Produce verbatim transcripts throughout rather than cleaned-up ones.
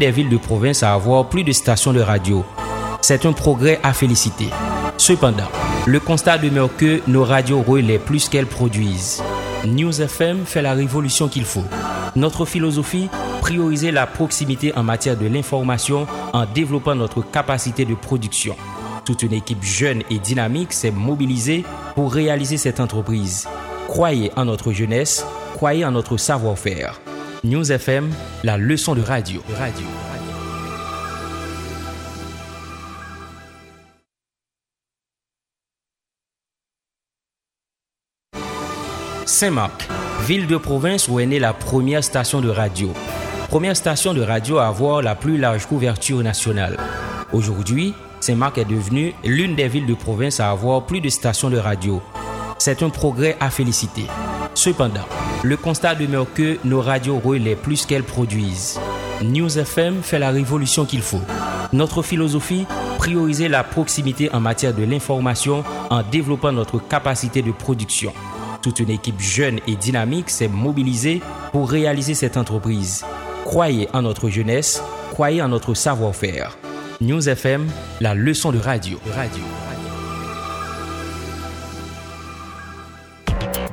les villes de province à avoir plus de stations de radio. C'est un progrès à féliciter. Cependant, le constat demeure que nos radios relaient plus qu'elles produisent. News F M fait la révolution qu'il faut. Notre philosophie, prioriser la proximité en matière de l'information en développant notre capacité de production. Toute une équipe jeune et dynamique s'est mobilisée pour réaliser cette entreprise. Croyez en notre jeunesse, croyez en notre savoir-faire. News F M, la leçon de radio. radio. Saint-Marc, ville de province où est née la première station de radio. Première station de radio à avoir la plus large couverture nationale. Aujourd'hui, Saint-Marc est devenue l'une des villes de province à avoir plus de stations de radio. C'est un progrès à féliciter. Cependant, le constat demeure que nos radios relaient plus qu'elles produisent. News F M fait la révolution qu'il faut. Notre philosophie, prioriser la proximité en matière de l'information en développant notre capacité de production. Toute une équipe jeune et dynamique s'est mobilisée pour réaliser cette entreprise. Croyez en notre jeunesse, croyez en notre savoir-faire. News F M, la leçon de radio. radio.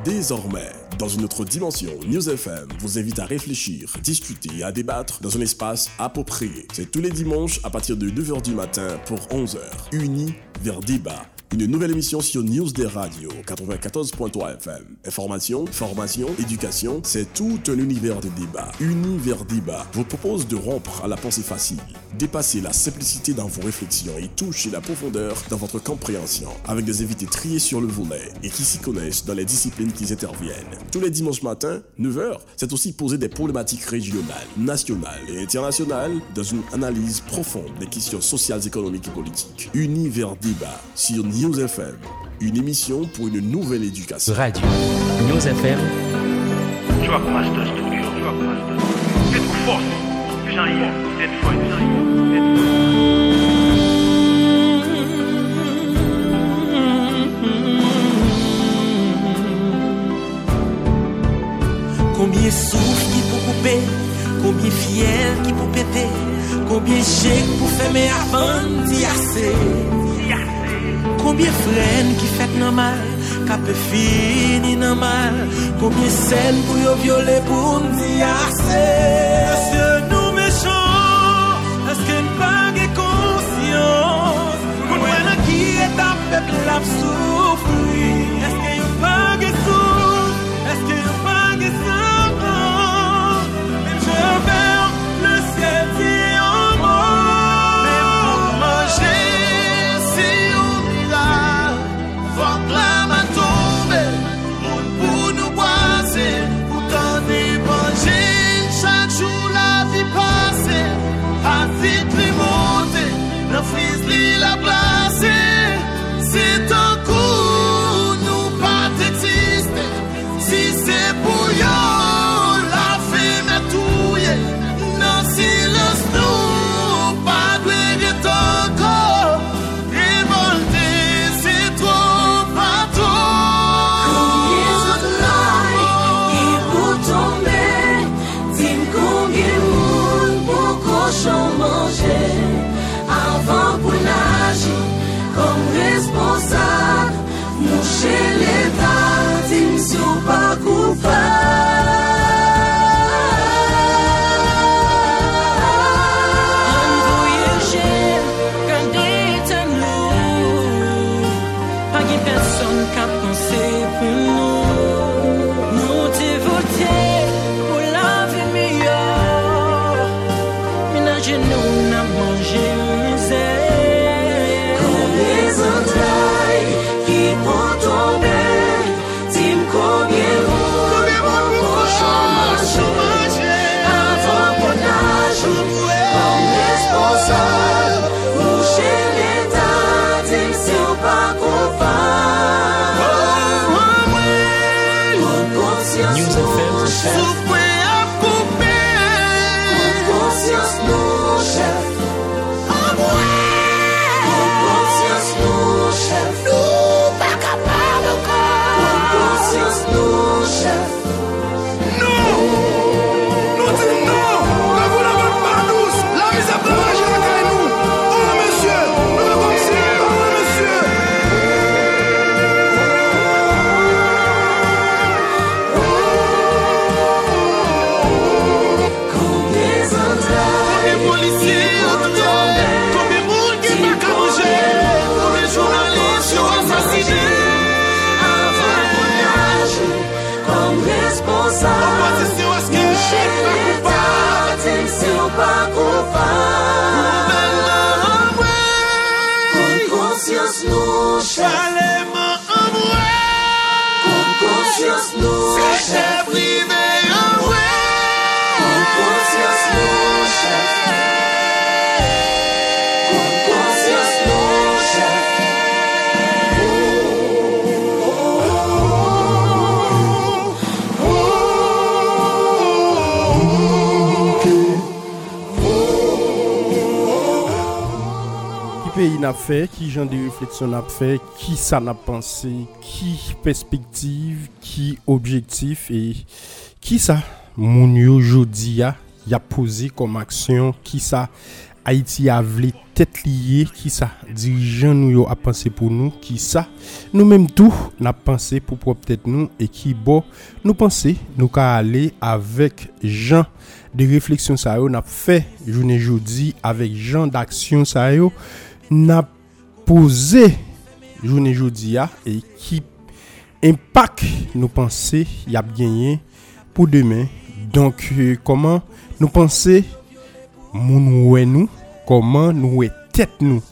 Désormais, dans une autre dimension, News F M vous invite à réfléchir, discuter et à débattre dans un espace approprié. C'est tous les dimanches à partir de neuf heures du matin pour onze heures. Univers Débat, une nouvelle émission sur News des radios quatre-vingt-quatorze virgule trois F M. Information, formation, éducation, c'est tout un univers de débat. Univers Débat vous propose de rompre à la pensée facile. Dépassez la simplicité dans vos réflexions et touchez la profondeur dans votre compréhension avec des invités triés sur le volet et qui s'y connaissent dans les disciplines qu'ils interviennent. Tous les dimanches matins, neuf heures, c'est aussi poser des problématiques régionales, nationales et internationales dans une analyse profonde des questions sociales, économiques et politiques. Univers Débat sur News F M, une émission pour une nouvelle éducation. Radio, News F M. Truck Master Studio, Truck Master Studio. Être force, j'en ai, d'être fort, j'en ai, d'être fort. Combien souffle qui pour couper, combien fiel qui pour péter, combien chèque pour fermer avant d'y assez, combien freine qui fait normal, cap fini normal, combien scène pour y violer pour d'y assez. Est-ce que nous méchants, est-ce que nous pas de conscience, pour moi qui est un peuple la souffrir, est-ce que nous pas de souffle, est-ce que nous pas de souffle. Sous-titrage Société Radio-Canada. pays n'a fait, qui genre de réflexion n'a fait, qui ça n'a pensé, qui perspective, qui objectif et qui ça mon aujourd'hui a y a posé comme action, qui ça Haïti a vle tête liée, qui ça dirigeant nous yo a pensé pour nous, qui ça nous même tout n'a pensé pour propre tête nous et qui bon nous penser nous ca aller avec gens de réflexion ça yo n'a fait journée jodi avec gens d'action ça yo n'a posé journée jodi a et qui impact nous penser y a gagné pour demain. Donc euh, comment nous penser moun wè nous, comment nous wè tête nous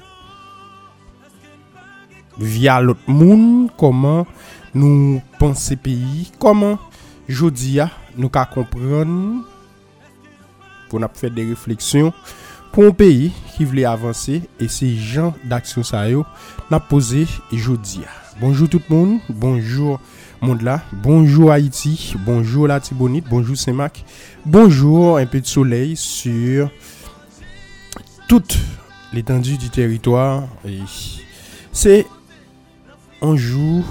via l'autre monde, comment nous penser pays, comment jodi a nous ka comprendre pour n'a faire des réflexions pour un pays qui veut avancer et ces gens d'action ça yo n'a posé jodi a. Bonjour tout le monde, bonjour monde là, bonjour Haïti, bonjour la Tibonite, bonjour Saint-Marc, bonjour un peu de soleil sur toute l'étendue du territoire. Et c'est un jour,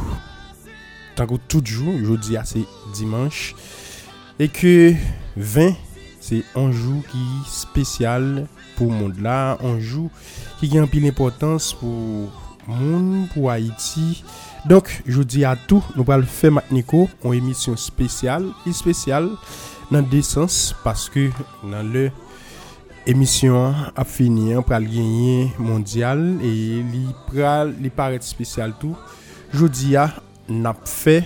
tant que tout jour, jeudi c'est dimanche, et que vingt c'est un jour qui est spécial pour monde là, un jour qui a une pile importance pour monde, pour Haïti. Donc, je dis à tout, nous allons faire Matnico, une émission spéciale, et spéciale dans deux sens, parce que dans le émission à finir, on va gagner mondial et il paraît spécial tout. Je dis à, n'a fait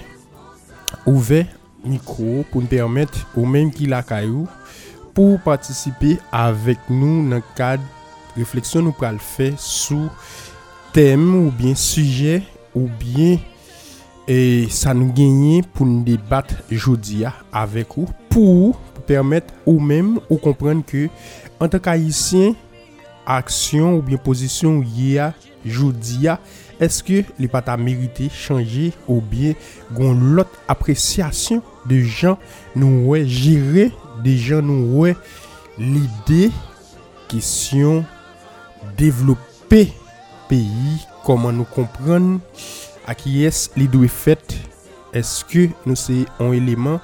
ouvert micro pour nous permettre, ou même qui la caillou, pour participer avec nous dans le cadre réflexion, nous allons faire sous thème ou bien sujet ou bien et ça nous gagne pour nous débattre aujourd'hui avec vous pour permettre ou même ou comprendre que en tant qu'haïtien action ou bien position hier aujourd'hui est-ce que les pas ta mérité changer ou bien gon l'autre appréciation de gens nous ouais gérer des gens nous ouais l'idée question développer pays comment nous comprendre à qui est-ce les doit fait est-ce que nous c'est un élément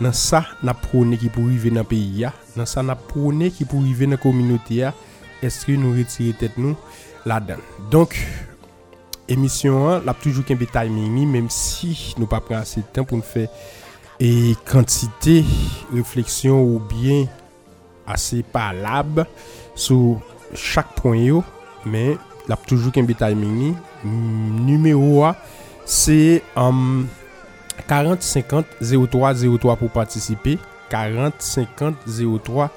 dans ça n'a prôné qui pour arriver dans pays là dans ça n'a prôné qui pour arriver dans communauté là est-ce que nous retirer tête nous là-dedans. Donc émission là toujours qu'un peu timing même si nous pas prend assez de temps pour nous faire et quantité réflexion ou bien assez palable sur chaque point yo mais là toujours qu'un bétail mini numéro A c'est um, quarante cinquante zéro trois zéro trois pour participer quarante cinquante zéro trois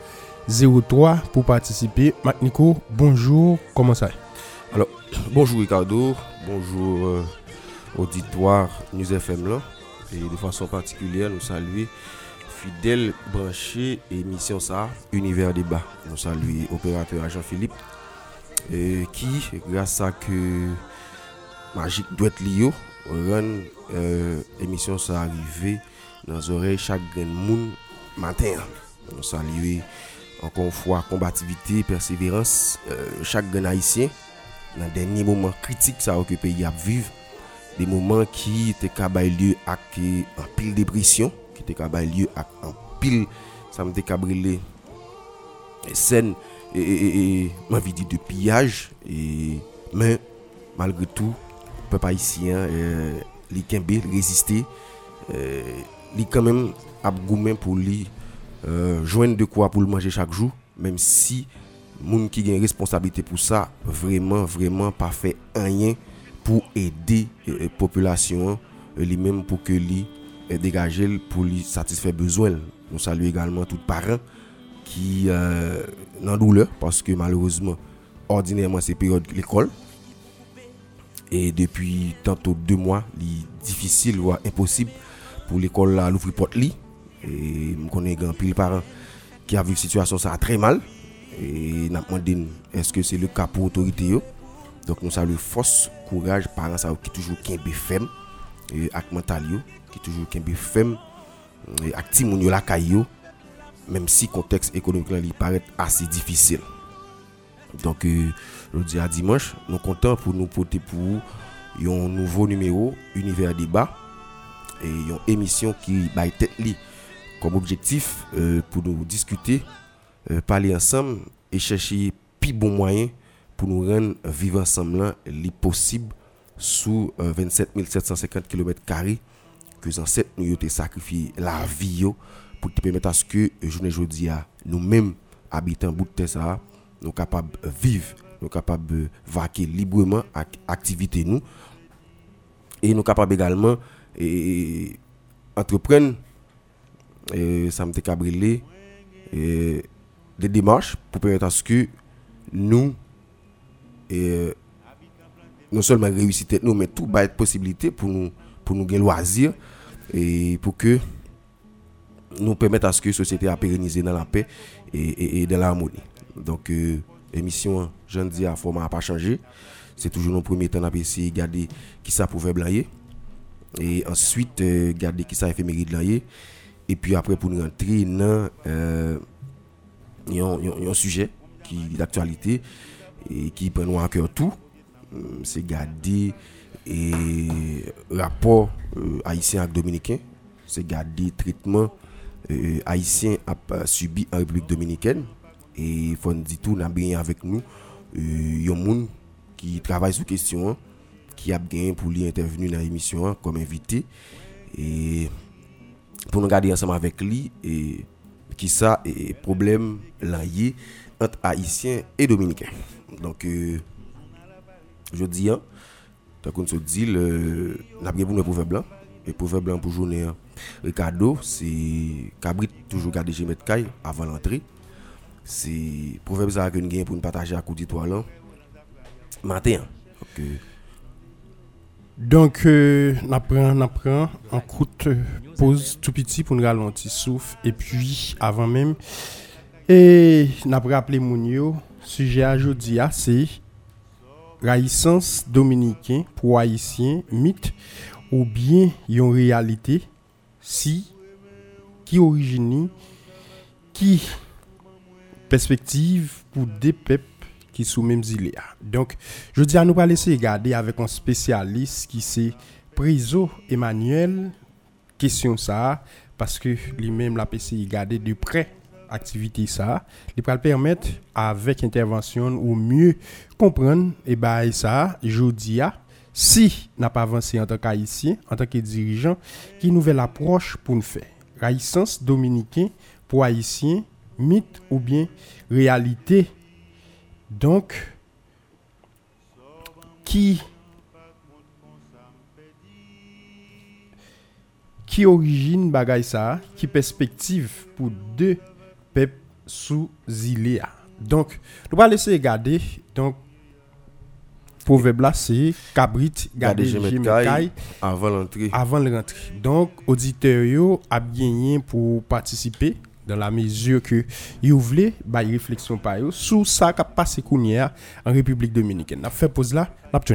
zéro trois pour participer. Matnico, bonjour, comment ça? Alors bonjour Ricardo, bonjour euh, auditoire News F M là et de façon particulière nous saluer fidèle branché émission ça Univers Débat. Nous saluer opérateur Jean-Philippe Euh, qui grâce à que magique doit lio run euh, émission ça arrivé dans oreille chaque grand monde matin. On salue encore une fois combativité, persévérance euh, chaque grand haïtien dans dernier moment critique ça que pays a vivre des moments qui te cabaille lieu ak en pile dépression qui te cabaille lieu ak en pile ça me décabriller scène Et, et, et ma vie dit de pillage et mais malgré tout peuple haïtien euh, li kembe résister euh, li quand même abgoumen pour li euh, joindre de quoi pour le manger chaque jour même si moun ki gen responsabilité pour ça vraiment vraiment pas fait rien pour aider euh, population euh, li même pour que li euh, dégager pour li satisfaire besoin. Nous salue également tout parent qui euh, dans douleur parce que malheureusement ordinairement c'est période l'école et depuis tantôt deux mois li difficile voire impossible pour l'école là l'ouvrir porte li et me connais grand pile parents qui a vu situation ça très mal et n'a demandé est-ce que c'est le cas pour autorité yo. Donc nous saluons force courage parents ça qui toujours kembe ferme et ak mental yo qui toujours kembe ferme et ak ti moun yo la kayo même si contexte économique là il paraît assez difficile. Donc, euh, je dis à dimanche, nous comptons pour nous porter pour un nouveau numéro Univers Débat et une émission qui va être comme objectif euh, pour nous discuter, euh, parler ensemble et chercher plus bon moyen pour nous rendre vivre ensemble les possibles sous euh, vingt-sept mille sept cent cinquante kilomètres carrés que dans cette nous avons sacrifié la vie yo, pour te permettre à ce que journée aujourd'hui nous-mêmes habitants bout de ça nous capables vivre, nous capables vaquer librement à activité nous et nous capables également et entreprendre et ça me décabriller et des démarches pour permettre à ce que nous et non seulement réussir nous mais tout va être possibilité pour nous pour nous gagner loisir et pour que nous permettre à ce que la société a pérennisé dans la paix et, et, et dans l'harmonie. Donc euh, émission je ne dis à format n'a pas changé, c'est toujours nos premiers temps à essayer garder qui ça pouvait blayer et ensuite euh, garder qui ça éphéméride blayer et puis après pour nous rentrer dans euh un sujet qui d'actualité et qui prend à cœur tout c'est garder et rapport euh, haïtien avec dominicain, c'est garder traitement euh, haïtien a subi en République dominicaine et faut nous dire tout n'a bien avec nous euh, yon moun qui travaille sur question qui a gagné pour lui intervenir dans l'émission comme invité et pour nous garder ensemble avec lui et qui ça et problème lié entre haïtiens et dominicains. Donc euh, je dis hein tant qu'on se dit le n'a bien pour le pauvre blanc et pauvre blanc pour journée Ricardo c'est cabrit toujours garder chez mettre caille avant l'entrée. C'est proverbe ça que nous gagne pour nous partager à coup d'étoile matin. Donc euh, donc euh, n'apprend n'apprend en courte pause tout petit pour nous ralentir souffle et puis avant même et n'a rappelé mon yo sujet à jodi a c'est raïssance dominicain pour haïtien mythe ou bien yon réalité si qui origine qui perspective pour des peuples qui sous mêmes îles. Donc je dis à nous pas laisser regarder avec un spécialiste qui c'est Prézeau Emmanuel question ça parce que lui-même la P C regarder de près activité ça, il va permettre avec intervention ou mieux comprendre et bah ça jodi a si n'a pas avancé en tant qu'haïtien, en tant que dirigeant qui nouvelle approche pour nous faire. Raïssance dominicain pour haïtien mythe ou bien réalité. Donc, qui qui origine bagay ça, qui perspective pour deux peuples sous île. Donc, nous va laisser regarder. Donc, proverbe là c'est cabrit garder jemekaï avant l'entrée. Avant l'entrée. Donc, auditeur yo a gagné pour participer. Dans la mesure que vous voulez, bah réflexion par eux sur ça qui a passé Kounia en République dominicaine. N'a fait pause là, n'a pas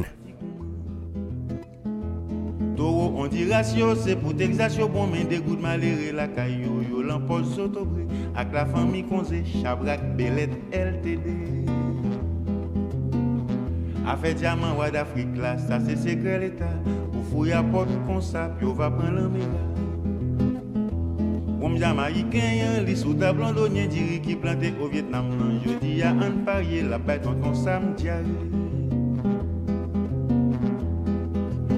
Toro on dit ratio, c'est pour taxation bon mais des goûts de maléré la caillou, yo l'empol s'autobré, avec la famille Konzé, Chabrak, Belette, L T D. A fait diamant roi d'Afrique là, ça c'est secret l'état, ou fouille à porte comme ça, puis on va prendre l'amérique. Comme Jamaïcain, les soldats londoniens dirent qui plantaient au Vietnam. Jeudi à un parier, la bête en samedi.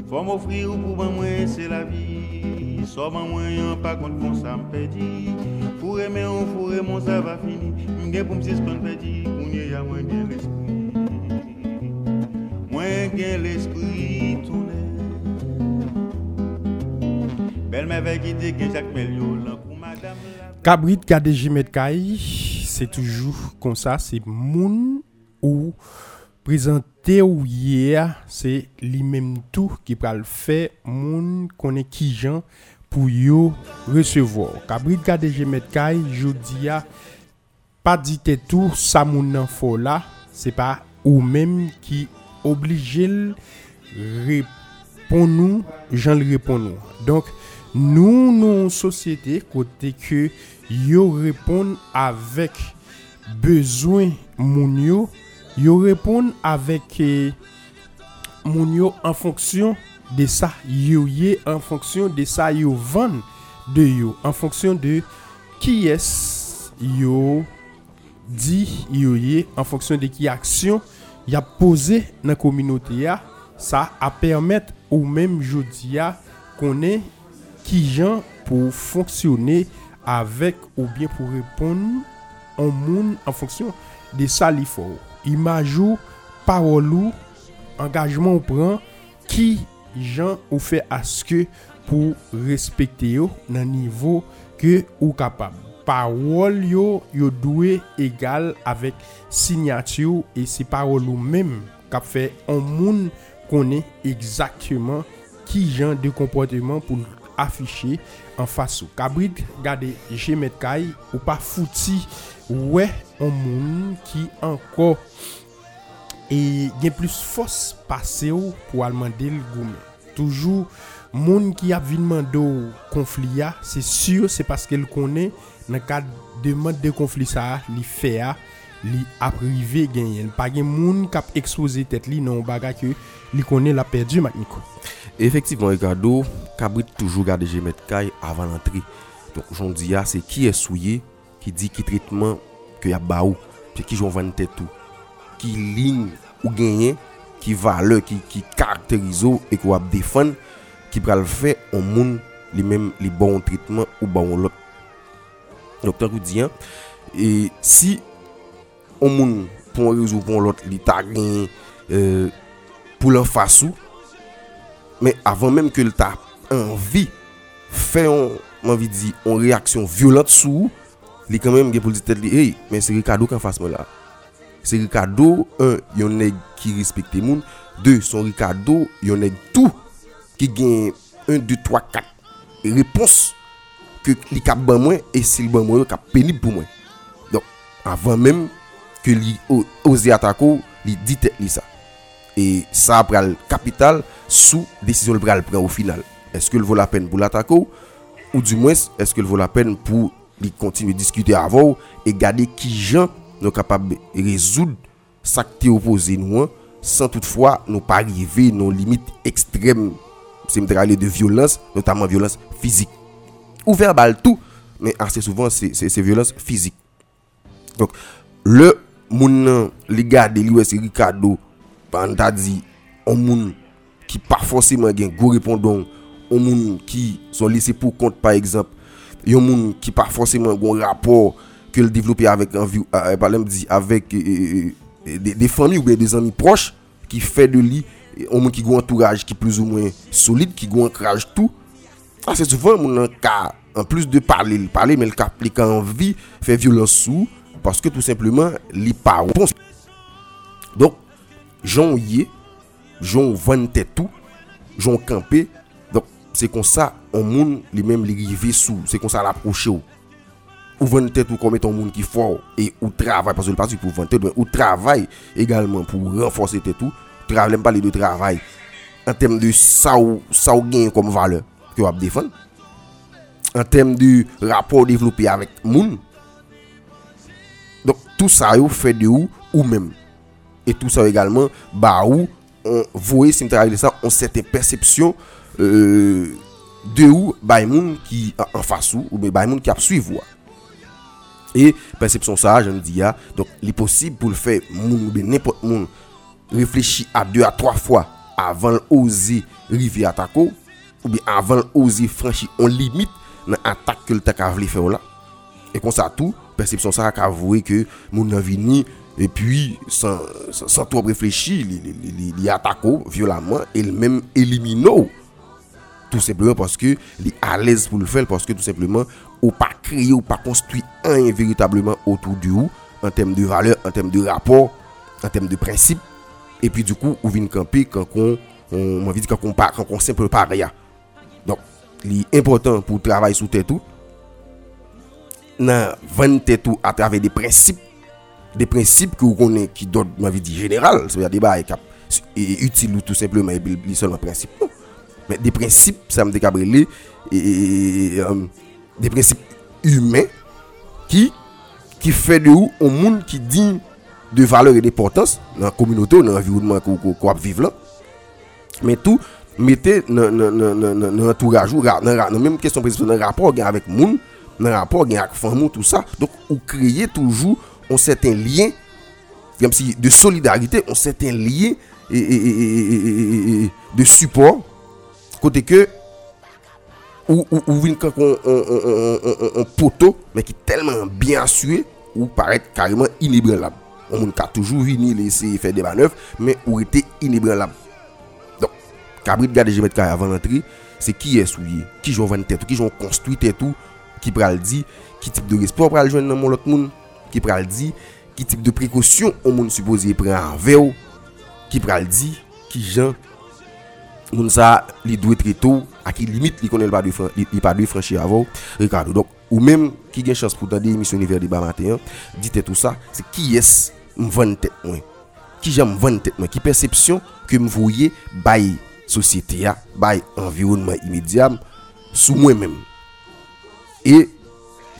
Faut m'offrir pour moi, c'est la vie. Sans moi, pas contre mon sam petit. Pour aimer, on fourre mon ça va finir. M'gain pour me suspendre petit. On y a moins bien l'esprit. Moins bien l'esprit tourné. Belle m'avait quitté que Jacques Melio. Cabrit K D G Metkai, c'est toujours comme ça, c'est moun ou présenté ou hier, c'est lui-même tout qui pral fait moun connaît qui gens pour yo recevoir. Cabrit K D G Metkai, jodia pas dit tout ça moun en fo là, c'est pas ou même qui obligé répond nous, j'en répond nous. Donc nous nous société côté que yo répondent avec besoin moun yo yo répond avec eh, moun yo en fonction de ça yo yé, en fonction de ça yo vend de yo, en fonction de qui est yo dit yo yé, en fonction de qui action y a posé dans communauté a, ça a permettre ou même jodi a connait qui gens pour fonctionner avec ou bien pour répondre en monde en fonction de ça li faut. Image ou parole ou engagement ou prend qui gens ou fait à ce que pour respecter yo nan niveau que ou capable. Parole yo yo doué égal avec signature et c'est parole ou même qu'a fait en monde connaît exactement qui genre de comportement pour afficher en face au cabrit garder jemet kay ou pas fouti ouais on moun qui encore et gen plus force passer pour demander le goumen toujours moun qui a vinn mando conflit a c'est sûr c'est parce qu'elle connaît dans cadre demande de conflit ça li fait a li arrivé gagner pas gen moun k'ap exposer tête li non baga que li connaît la perdu magnico. Effectivement, Ricardo, Cabrit toujours garder Jemet Kay avant l'entrée. Donc, j'en dis à c'est qui est souillé, qui dit qui traitement que y a baou, puis qui j'en vende tout, qui ligne ou gagne, qui valeur, qui qui caractérise et qu'on défend, qui va le faire au monde les mêmes les bons traitements ou bon l'autre. Donc, tant que dis hein, et si au monde pour résoudre pour l'autre les tagues euh, pour l'en face ou mais avant même que le t'a envie fait on envie dit on réaction violente sous il quand même pour dire tête hey mais c'est Ricardo qu'en face moi là c'est Ricardo un yon nèg qui respecte moun deux son Ricardo yon nèg tout qui gagne un deux trois quatre réponse que li cap ban moi et s'il ban moi cap pénible pour moi donc avant même que li oser attaquer li dit tête li ça et ça pral capital sous décision le pral prend au final est-ce que il vaut la peine pour l'attaquer ou du moins est-ce que il vaut la peine pour lui continuer discuter avant et garder qui gens nous capable résoudre ça qui opposé nous sans toutefois nous pas arriver nos limites extrêmes c'est me parler de violence notamment violence physique ou verbale tout mais assez souvent c'est c'est, c'est violence physique donc le moun les garder lui c'est Ricardo panda dit on moun qui pas forcément gen go répondant on moun qui sont laissés pour compte par exemple yon moun qui pas forcément gon rapport que le développer avec envie euh, par exemple dit avec euh, euh, des de familles ou bien des amis proches qui fait de lui on moun qui gon entourage qui plus ou moins solide qui gon ancrage tout ça c'est souvent moun ka en plus de parler le parler mais le ka appliquer envie fait violence sous parce que tout simplement li pas réponse donc j'en yé j'en vantait tout j'en campé donc c'est comme ça on monde les mêmes les river sous c'est comme ça l'approcher ou vantait tout comme étant monde qui fort et ou travail parce que le parti pour vanter ou travail également pour renforcer tout travail parler de travail en termes de ça ou ça ou gain comme valeur que on va défendre en termes de rapport développé avec monde donc tout ça ou fait de ou ou même et tout ça également bah ou on voyait si m'travais ça on cette perception euh, de ou bay moun qui en face ou ou bay moun qui a suivre et perception ça j'en dis ya donc il est possible pour le faire moun ou n'importe moun réfléchir à deux à trois fois avant oser river attaquer ou bien avant oser franchir on limite dans attaque que le t'a voulu faire là et comme ça tout perception ça qu'a avoué que moun nan vini et puis sans sans, sans trop réfléchir il attaque violemment et même élimine tout simplement parce que il à l'aise pour le faire parce que tout simplement ou pas créer ou pas construit un véritablement autour du ou en termes de valeur en termes de rapport en termes de principe et puis du coup ou vient camper quand on on envie quand on pas quand on simple paria donc il est important pour travailler sous tête tout dans vendre tête tout à travers des principes des principes que vous connaissez qui donnent ma vie dit général c'est un débat cap et utile tout simplement et seulement principe mais des principes ça me décabrelé et um, des principes humains qui qui fait de où au monde qui dit de valeur et d'importance dans la communauté, dans l'environnement qu'on vit là. Mais tout mettez dans l'entourage, dans la même question dans le rapport avec les gens, dans le rapport avec la famille, tout ça. Donc, vous créez toujours un certain lien comme si de solidarité, un certain lien et, et, et, et de support. Côté que ou ou ou vient un poteau mais qui tellement bien assuré ou paraît carrément inébranlable. On a toujours vini laisser faire des manœuvres mais ou était inébranlable. Donc cabri garder je mettre avant l'entrée, c'est qui est souillé, qui j'ont vendre tête, qui j'ont construit tête tout, qui pral dit qui type de respect pral joindre dans mon l'autre monde, qui pral dit qui type de précaution on monde supposé prendre avec eux, qui pral dit qui gens moun ça li doit très tôt à qui limite li connaît pas de il pas de franchir avant Ricardo. Donc ou même qui gagne chance pour tendre émission Univers Débat matin dites tout ça c'est qui est m'vande tête moi qui j'aime vendre tête moi qui perception que me voyez bail société a bail environnement immédiat sous moi même et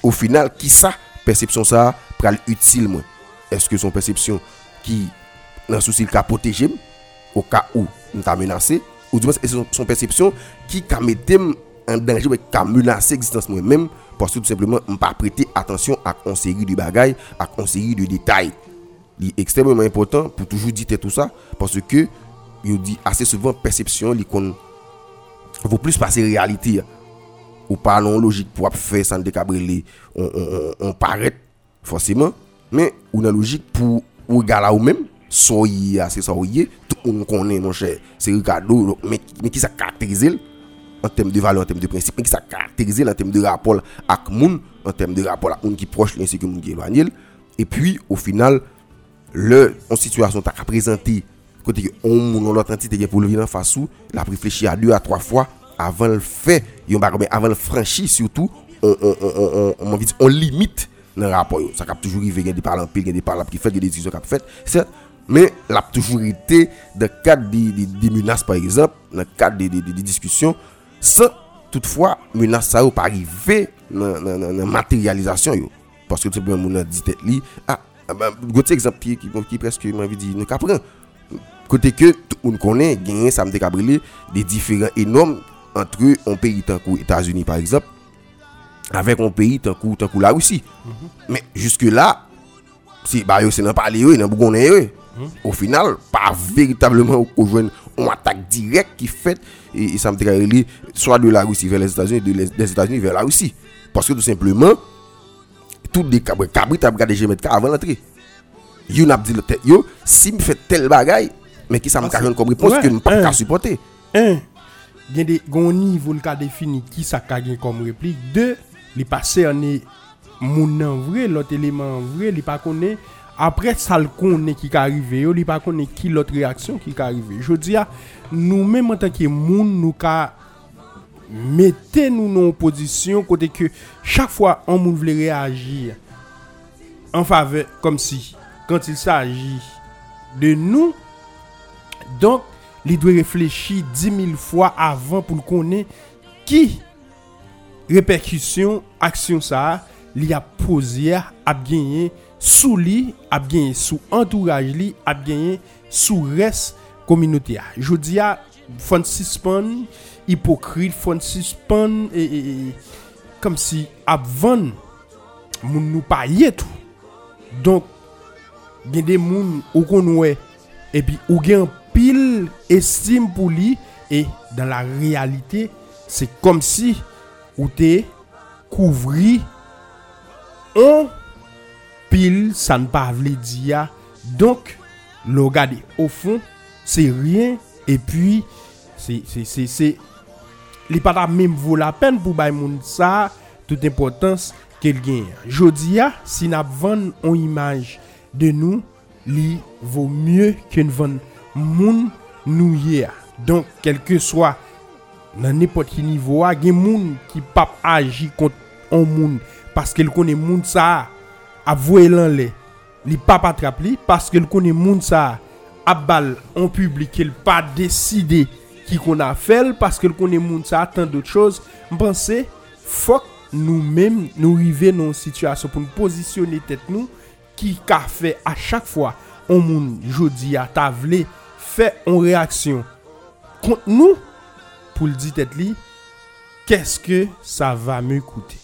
au final qui ça perception ça pral utile moi est-ce que son perception qui dans souci ka protéger au cas où on t'a menacé ou du moins c'est son perception qui qu'a mettait en danger mais qu'a menacé existence moi-même parce que tout simplement on pas prêter attention à une série de bagailles à une série de détails. Il est extrêmement important pour toujours dire tout ça parce que il dit assez souvent perception il qu'on vaut plus passer réalité ou pas non logique pour faire sans décabreler on on on paraît forcément mais on a logique pour regarder ou même soyez assez soyez on connaît mon cher c'est Ricardo mais mais qui ça caractérise en termes de valeur en termes de principe mais qui ça caractérise en termes de rapport avec moun en termes de rapport à moun qui proche ainsi que moun qui éloigné et puis au final le en situation t'a présenté côté on moun l'autre entité pour le venir en face ou l'a réfléchi à deux à trois fois avant le fait yon pas avant le franchi surtout on on on on on on limite dans rapport ça cap toujours rivé gagne des parler en pile gagne des parler qui fait des décisions cap fait certes. Mais la toujours été dans le cadre des de, de menaces par exemple, dans le cadre des de, de, de discussions, sans toutefois menace ça ou pas arriver dans la matérialisation yo. Parce que tout le monde a dit tête li ah ben gote exemple qui qui presque m'a dit nous cap prend côté que tout on connaît gagner ça me décabriller des différents énormes entre un pays tant qu'aux États-Unis par exemple avec un pays tant qu'aux tant qu'aux la Russie. Mm-hmm. Mais jusque là si bah yo c'est n'en parler yo n'en bougonner yo. Au final, pas véritablement au jeune, on attaque direct qui fait et ça me traîne soit de la Russie vers les États-Unis, de les, des États-Unis vers la Russie, parce que tout simplement, tout des cabri cabri t'as regardé je mettre avant l'entrée. You n'a dit le tête yo, si me fait tel bagaille, mais qui ça me cache comme réponse que ne pas capable supporter. Un, bien des gon niveau le cas défini qui ça cache comme réplique. Deux, les passé en est mon en vrai, l'autre élément en vrai, il pas connaît. Après ça le connaît qui arrivé yo li pas connaît qui l'autre réaction qui arrivé jodi a nous même en tant que moun nous ka mettez nous dans position côté que chaque fois on moun veut réagir en faveur comme si quand il s'agit de nous donc il doit réfléchir dix mille fois avant pour connaître qui répercussion action ça li a posé a gagner sous li a gagné sous entourage li a gagné sous reste communauté jodi a font suspend hypocrite font suspend et, et, et comme si a vendre moun nou paye tout donc gen des moun ou konwe et puis ou gen pile estime pour li et dans la réalité c'est comme si ou te couvri on pile ça ne pas vle dire donc le regarder au fond c'est rien et puis c'est c'est c'est c'est il pas même vaut la peine pour bay moun ça toute importance qu'elle gagne jodi a si n'a vendre on image de nous li vaut mieux que ne vendre moun nou hier donc quel que soit dans n'importe niveau a gen moun qui pas agir contre on moun parce qu'elle connaît moun ça avouer l'enlè li pa patrap li parce que le connaît moun ça a bal on public il pas décidé qui qu'on a fait parce que le connaît moun ça tant d'autres choses penser faut nous-mêmes nous river dans situation pour nous positionner tête nous qui qu'a fait à chaque fois on moun jodi a ta vle fè on réaction contre nous pour le dire tête li qu'est-ce que ça va me coûter.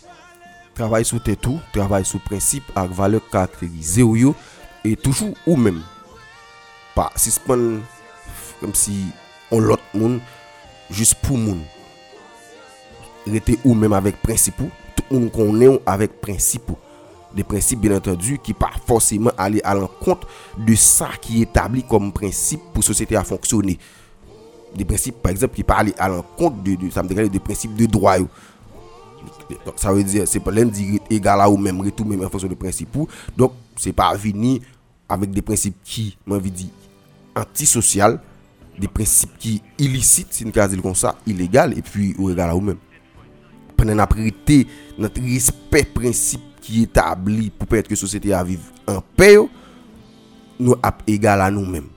Travail sous tête tout, travail sous principe avec valeur caractérisée yo et toujours ou même pas suspend comme si on l'autre monde juste pour monde. Rester ou même avec principe tout on connaît avec principe des principes bien entendu qui pas forcément aller à l'encontre de ça qui est établi comme principe pour société à fonctionner des principes par exemple qui pas aller à l'encontre de, de ça me dit des principes de droit yo. Donc ça veut dire c'est pas l'un dit égal à ou même retour même en fonction de principe donc c'est pas venir avec des principes qui m'envie dit antisocial des principes qui illicites c'est une case comme ça illégal et puis ou égal à ou même pendant la priorité notre respect principe qui établi pour permettre que société à vivre en paix nous a égal à nous-mêmes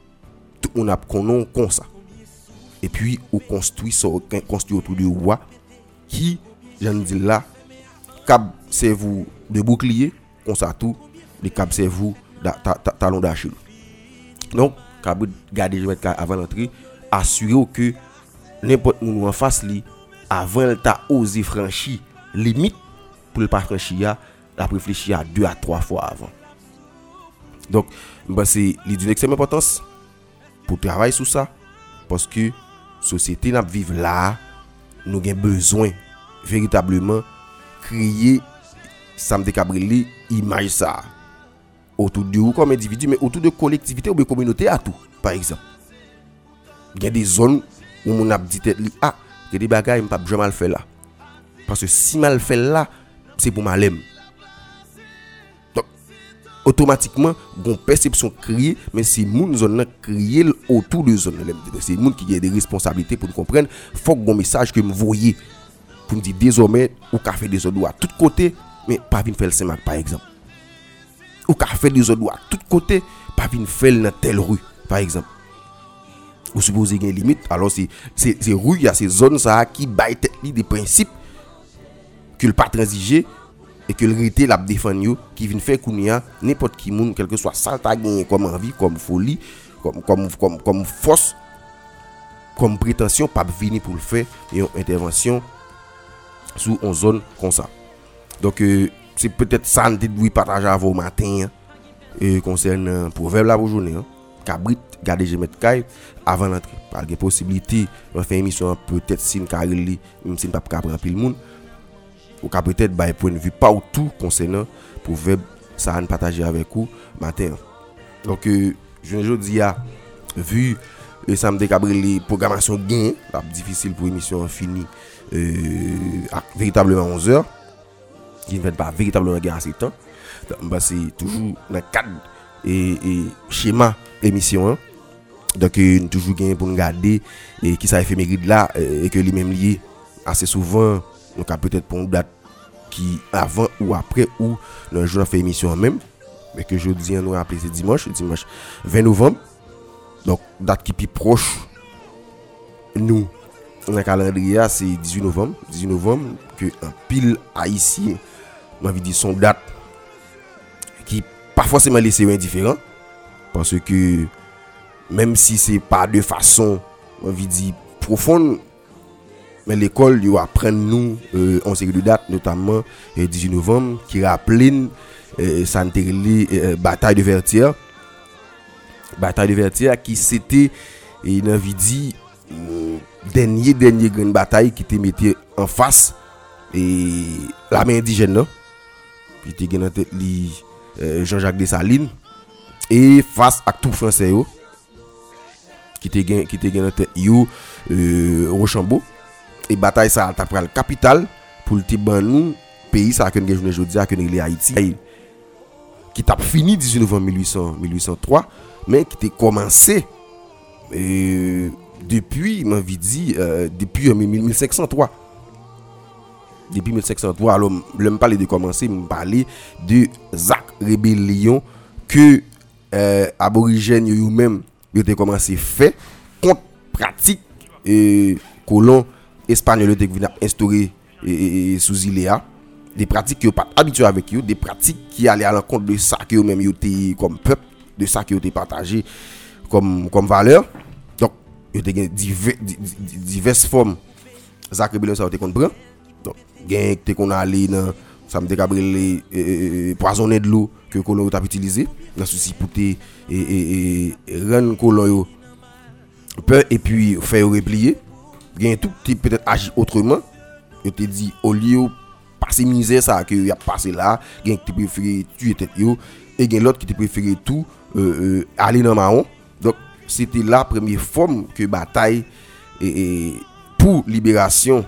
tout on a connon comme ça et puis on construit so, construit autour de roi qui j'en dis là cab c'est vous de bouclier comme ça tout les cab c'est vous talon d'Achille donc cab garder je mettre avant l'entrée assurer que n'importe nous en face li avant t'a osé franchir limite pour le pas franchir la réfléchir à deux à trois fois avant. Donc, ben c'est d'une extrême importance pour travailler sur ça parce que société n'a vivre là, nous avons besoin véritablement créer ça me décabriller image ça autour de vous comme individu mais autour de collectivité ou de communauté à tout par exemple. Il y a des zones où mon a dit ah, que des bagages me pas jamais mal fait là. Parce que si mal fait là, c'est pour mal aime. Automatiquement gon perception créée mais c'est moun zone créée autour de zone c'est moun qui a des responsabilités pour nous comprendre faut gon message que me voyez pour me dire désormais ou ka fait des ordres à tout côté mais pas vinn faire le Saint-Marc par exemple ou ka fait des ordres à tout côté pas vinn faire dans telle rue par exemple ou supposé gain limite alors c'est c'est c'est rue il y a ces zones ça qui bail tête des principes que le pas transiger et que le rété l'a défendre qui vient faire kounia n'importe qui moun quel que soit ça ta gagné comme envie comme folie comme comme comme comme force comme prétention pas venir pour le faire et une intervention sous une zone comme ça. Donc euh, c'est peut-être ça on doit partager avant matin euh, concernant proverbe la pour journée hein. Cabrit garder je mettre caille avant l'entrée par des possibilités on fait émission peut-être si on carreli même si on pas prendre pile monde ou ka peut-être bay point de vue pas ou tout concernant proverbe ça à partager avec vous matin. Donc euh, je aujourd'hui a vu et ça me décabriller programmation gain la difficile pour émission finie euh à véritablement onze heures qui ne fait pas véritablement gain assez temps bah c'est toujours dans cadre et et schéma émission hein. Donc euh, toujours gain pour regarder et qui ça éphéméride là et que lui même lié assez souvent donc peut-être pour une date qui avant ou après ou le jour on fait émission même mais que jeudi on nous rappeler c'est dimanche dimanche vingt novembre donc date qui plus proche nous dans calendrier c'est dix-huit novembre que en pile haïtien on veut dire son date qui pas forcément laisser indifférent parce que même si c'est pas de façon on veut dire profonde mais l'école yo apprend nous euh, en série de dates notamment euh, dix-huit novembre qui rappelle euh, Santerli euh, bataille de Vertières bataille de Vertières qui c'était il envie dit euh, dernier dernier grande bataille qui était mettait en face et la main indigène qui était dans tête li euh, Jean-Jacques Dessalines et face à tout français yo qui était qui était dans tête yo euh, Rochambeau et bataille ça t'a pral capitale pour te ban nou pays ça que nous jodi a que nous Haïti qui t'a fini dix-huit novembre mille huit cents mille huit cent trois mais qui t'a commencé euh, depuis m'a dit euh, depuis mille cinq cent trois depuis mille cinq cent trois alors le me parler de commencer me parler de Zach rébellion que euh, aborigènes eux même ils ont commencé fait contre pratique et colon espagnol te vient instaurer sous Iléa des pratiques qui pas habitué avec eux des pratiques qui allaient à l'encontre de ça que eux-mêmes yo comme peuple de ça qui ont été partagé comme comme valeur. Donc il y a diverses formes d'acrébulation ça été comprendre. Donc gain que qu'on aller dans ça me décabré les poisonner de l'eau que colon t'a utilisé dans souci pour te et rendre colon peur et puis faire replier. Gain tout type peut-être agir autrement. Je te dis au lieu passer misère ça que y a passé là, gain qui préféré tuer tête yo et gain l'autre qui préféré tout euh, euh, aller dans marron. Donc c'était la première forme que bataille et, et pour libération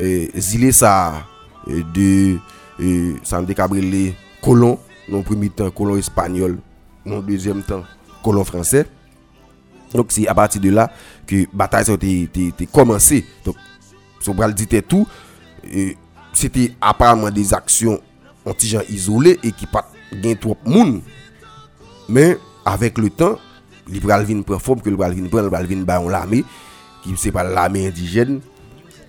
euh zilé ça de euh ça me décabrelé colon dans premier temps colon espagnol, dans deuxième temps colon français. Donc c'est à partir de là que bataille ça a été commencé. Donc son bral dit tout et c'était apparemment des actions anti-gens isolés et qui pas gain trop monde, mais avec le temps les bral vinn prend forme que le bral vinn prend le bral vinn ba on l'armée qui c'est pas l'armée indigène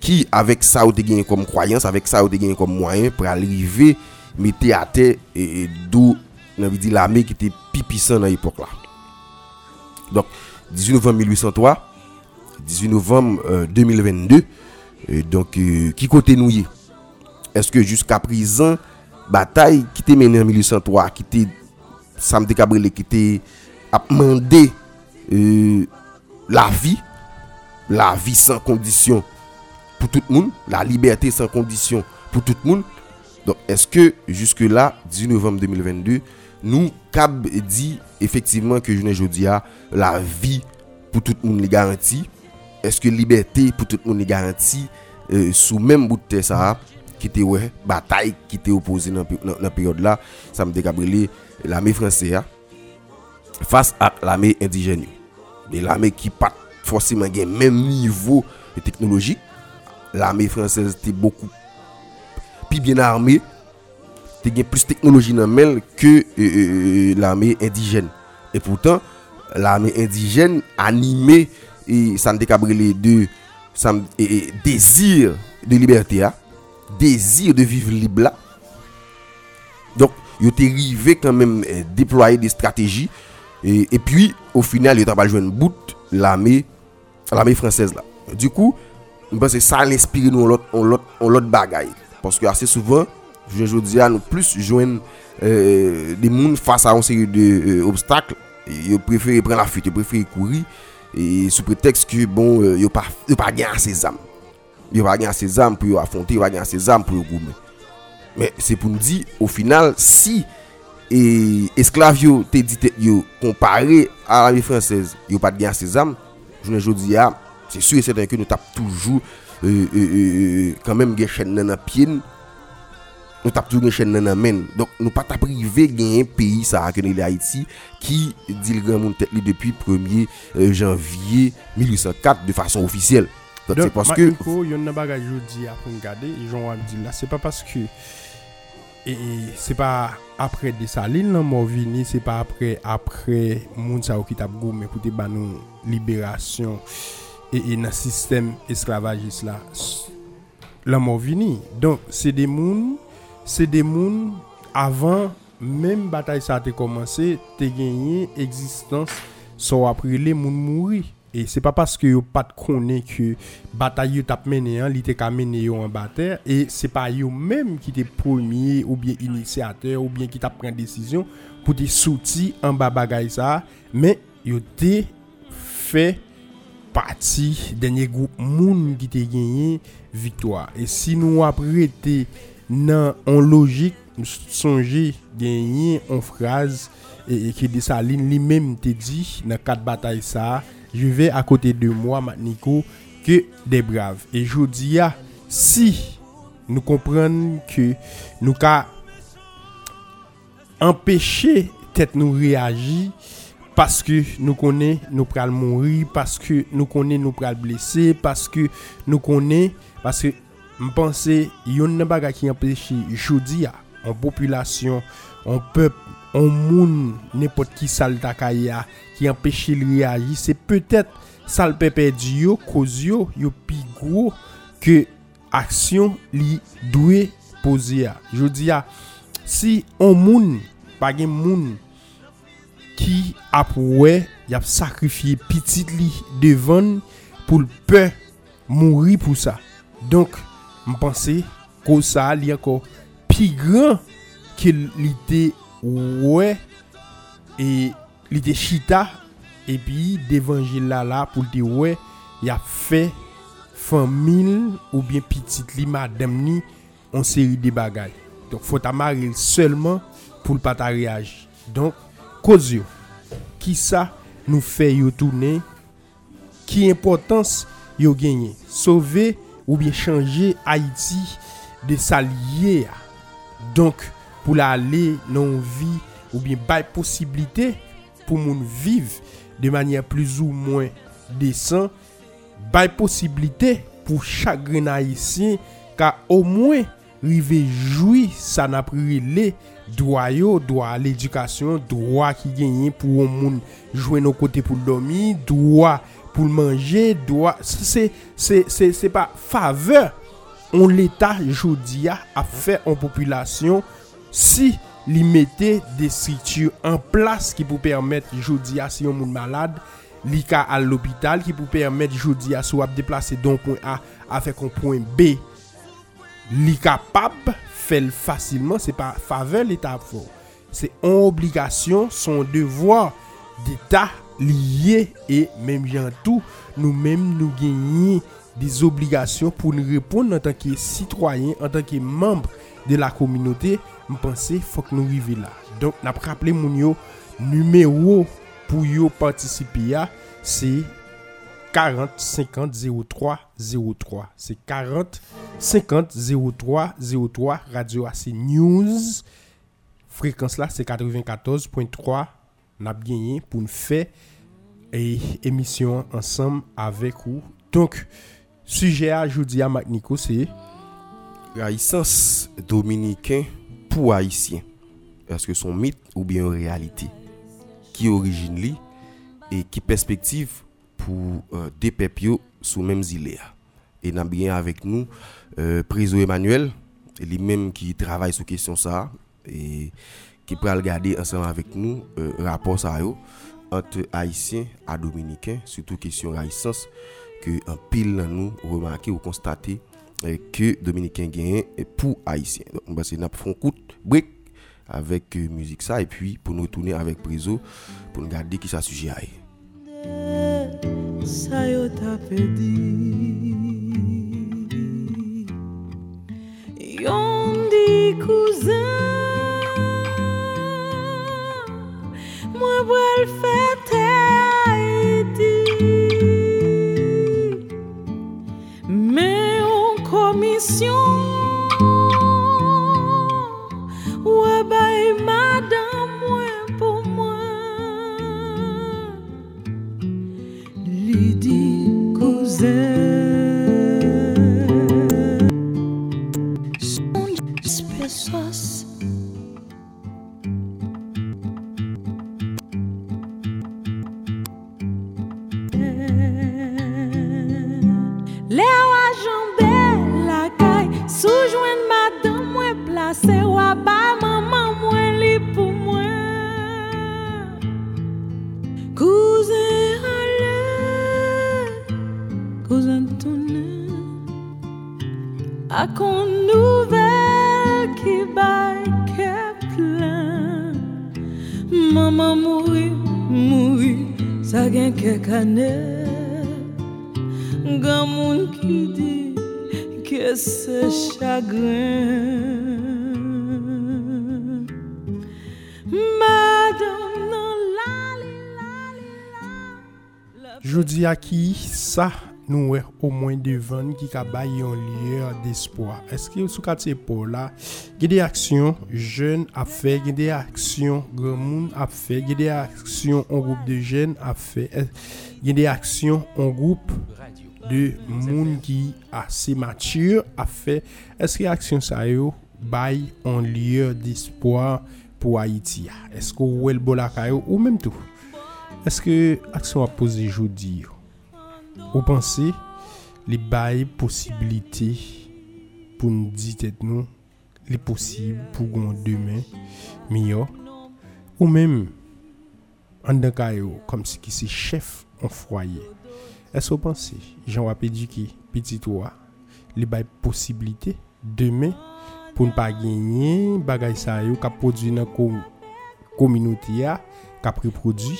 qui avec ça ou te gain comme croyance, avec ça ou te gain comme moyen pour arriver mettre à terre et d'où on veut dire l'armée qui était pipissant dans l'époque là. Donc dix-huit novembre mille huit cent trois, dix-huit novembre deux mille vingt-deux. Et donc euh, qui côté nous y? Est-ce que jusqu'à présent bataille qui était menée en mille huit cent trois qui était Sam de Cabrelé qui était a demandé euh, la vie, la vie sans condition pour tout le monde, la liberté sans condition pour tout le monde. Donc est-ce que jusque là dix-huit novembre deux mille vingt-deux nous cab dit effectivement que journée aujourd'hui a la vie pour tout le monde est garantie? Est-ce que liberté pour tout le monde est garantie euh, sous même bout de terre ça qui était ouais bataille qui était opposée dans la période là ça me décabrelé l'armée française face à l'armée indigène de l'armée qui pas forcément gain même niveau technologique. L'armée française était beaucoup plus bien armée, était gain plus technologie dans mêle que euh, l'armée indigène et pourtant l'armée indigène animée et ça me décabrelé de ça et désir de liberté hein? Désir de vivre libre là. Donc il était arrivé quand même eh, déployer des stratégies et, et puis au final il t'a pas joué une bout l'armée l'armée française là. Du coup nous pense ça l'inspire nous l'autre on l'autre on l'autre bagaille parce que assez souvent je je dis à nous plus joindre euh, des monde face à une série de euh, obstacles ils préfèrent prendre la fuite, ils préfèrent courir et sous prétexte que bon euh, yo pas yo pas gain assez âme yo pas gain assez âme pour affronter yo pas gain assez âme pour goumer. Mais c'est pour nous dire au final si et esclave yo te dit yo comparé à l'armée française yo pas gain assez âme journée jodi a c'est sûr et certain que nous tape toujours euh, euh, euh, quand même gain chaîne dans pied nous tape toujours chaîne dans main. Donc nous pas tape privé gain pays ça que l'Haïti qui dit le grand monde tête depuis premier janvier mille huit cent quatre de façon officielle. Donc, donc c'est parce que il y a un bagage jodi à pour regarder et Jean Abdil là c'est pas parce que et c'est pas après Dessalines là mort vini c'est pas après après monde ça qui tape gomme pour te ban nous libération et dans système esclavagiste là la mort vini. Donc c'est des moun c'est des moun avant même bataille ça a commencé te gagné existence sont après les moun mourir et c'est pas parce que yo pas connait que bataille yo t'a mené hein li te ka mené yo en bataille et c'est pas yo même qui te premier ou bien initiateur ou bien qui t'a prend décision pour te sortir en bas bagaille ça mais yo te fait parti dernier groupe moun qui te gagné victoire. Et si nous apprêter nan en logique songer gagner en phrase et que Dessalines lui-même te dit dans quatre batailles ça je vais à côté de moi Matnico que des braves et jodi a si nous comprendre que nous ka empêcher tête nous réagir parce que nous connaît nous pral mourir parce que nous connaît nous pral blesser parce que nous connaît parce que me penser yon nan baga qui empêche jodi a en population en peuple en moun n'importe qui salta kaya qui empêche lui réagir c'est peut-être ça le perdu yo cause yo yo pi gros que action li doit poser jodi a si on moun pa gen moun qui a ouais y a sacrifié petit li devant pour le peur mourir pour ça. Donc me penser que ça li encore plus grand qu'il était ouais et il était chita et puis d'évangile là là pour dire ouais y a fait famille ou bien petite li madame ni en série de bagages. Donc faut amarier seulement pour pas réagir. Donc cause qui ça nous fait yo tourner, qui importance yo gagner, sauver ou bien changer Haïti de s'allier. Donc pour l'aller non vie ou bien bail possibilité pour moun vivre de manière plus ou moins décent, bail possibilité pour chaque grain haïtien car au moins rive joui ça n'a prilé droit yo droit à l'éducation, droit qui gagne pour un monde jouer nos côtés pour dormir, droit pour manger, droit c'est c'est c'est c'est pas faveur on l'état jodia a fait en population si li mettait des structures en place qui pour permettre jodia si un monde malade li ka à l'hôpital qui pour permettre jodia soit déplacer donc point A à faire un point B li capable fait facilement, c'est pas faveur l'état fort, c'est une obligation, son devoir d'état lié et même en tout nous-mêmes nous gagner des obligations pour nous répondre en tant que citoyen, en tant que membre de la communauté. Je pense faut que nous arrivions là. Donc n'a rappelé mon yo numéro pour yo participer à c'est quarante cinquante zéro trois zéro trois, c'est quarante cinquante zéro trois zéro trois. Radio A C News fréquence là c'est quatre-vingt-quatorze virgule trois. N'a gagné pour nous faire et émission ensemble avec vous. Donc sujet aujourd'hui à Magnico c'est raïssance dominicain pour haïtien, est-ce que son mythe ou bien réalité, qui origine li et qui perspective pour euh, des pepio sous même île. Et n'a bien avec nous euh, Prézeau Emmanuel, lui-même qui travaille sur question ça et qui peut regarder ensemble avec nous euh, rapport ça yo entre haïtien à dominicain, surtout question raïssance que en pile nous remarquer ou constater euh, que dominicain gagne pour haïtien. Donc on va se n'a font coup break avec euh, musique ça et puis pour nous retourner avec Prézeau pour nous garder qui ça sujet aille. Ça yo t'a pédi yon di cousin moi voil fête Haïti mais en commission ouais baï madame moi pour moi Lidi cousin sonhos pessoas Léo a jambé la caille sous-joint madame moi placé ou à bas maman moi li pour moi cousin à qu'on nouvelle qui bat qu'est plein maman mourit mourit ça gagne quelques années grand monde qui dit que c'est chagrin madame non la la la je dis à qui ça nous est au moins devant qui cabaye un lieu d'espoir. Est-ce que sous quartier Paul là, il y a des actions jeunes à faire, il y a des actions grand monde à faire, il y a des actions en groupe de jeunes à faire, il y a des actions en groupe de monde qui assez mature à faire. Est-ce que action ça yo baille un lieu d'espoir pour Haïti? Est-ce que ou el bolakayo ou même tout? Est-ce que action a posé aujourd'hui? Ou pensez les bail possibilités pour nous dire tête nous les possibles pour demain meilleur ou même Andakayo comme si qui si chef en foyer. Est-ce que vous pensez, Jean-Wapédi qui petit toi, les bail possibilité demain pour ne pas gagner bagay ça yo qu'a produit dans communauté a qu'a reproduit.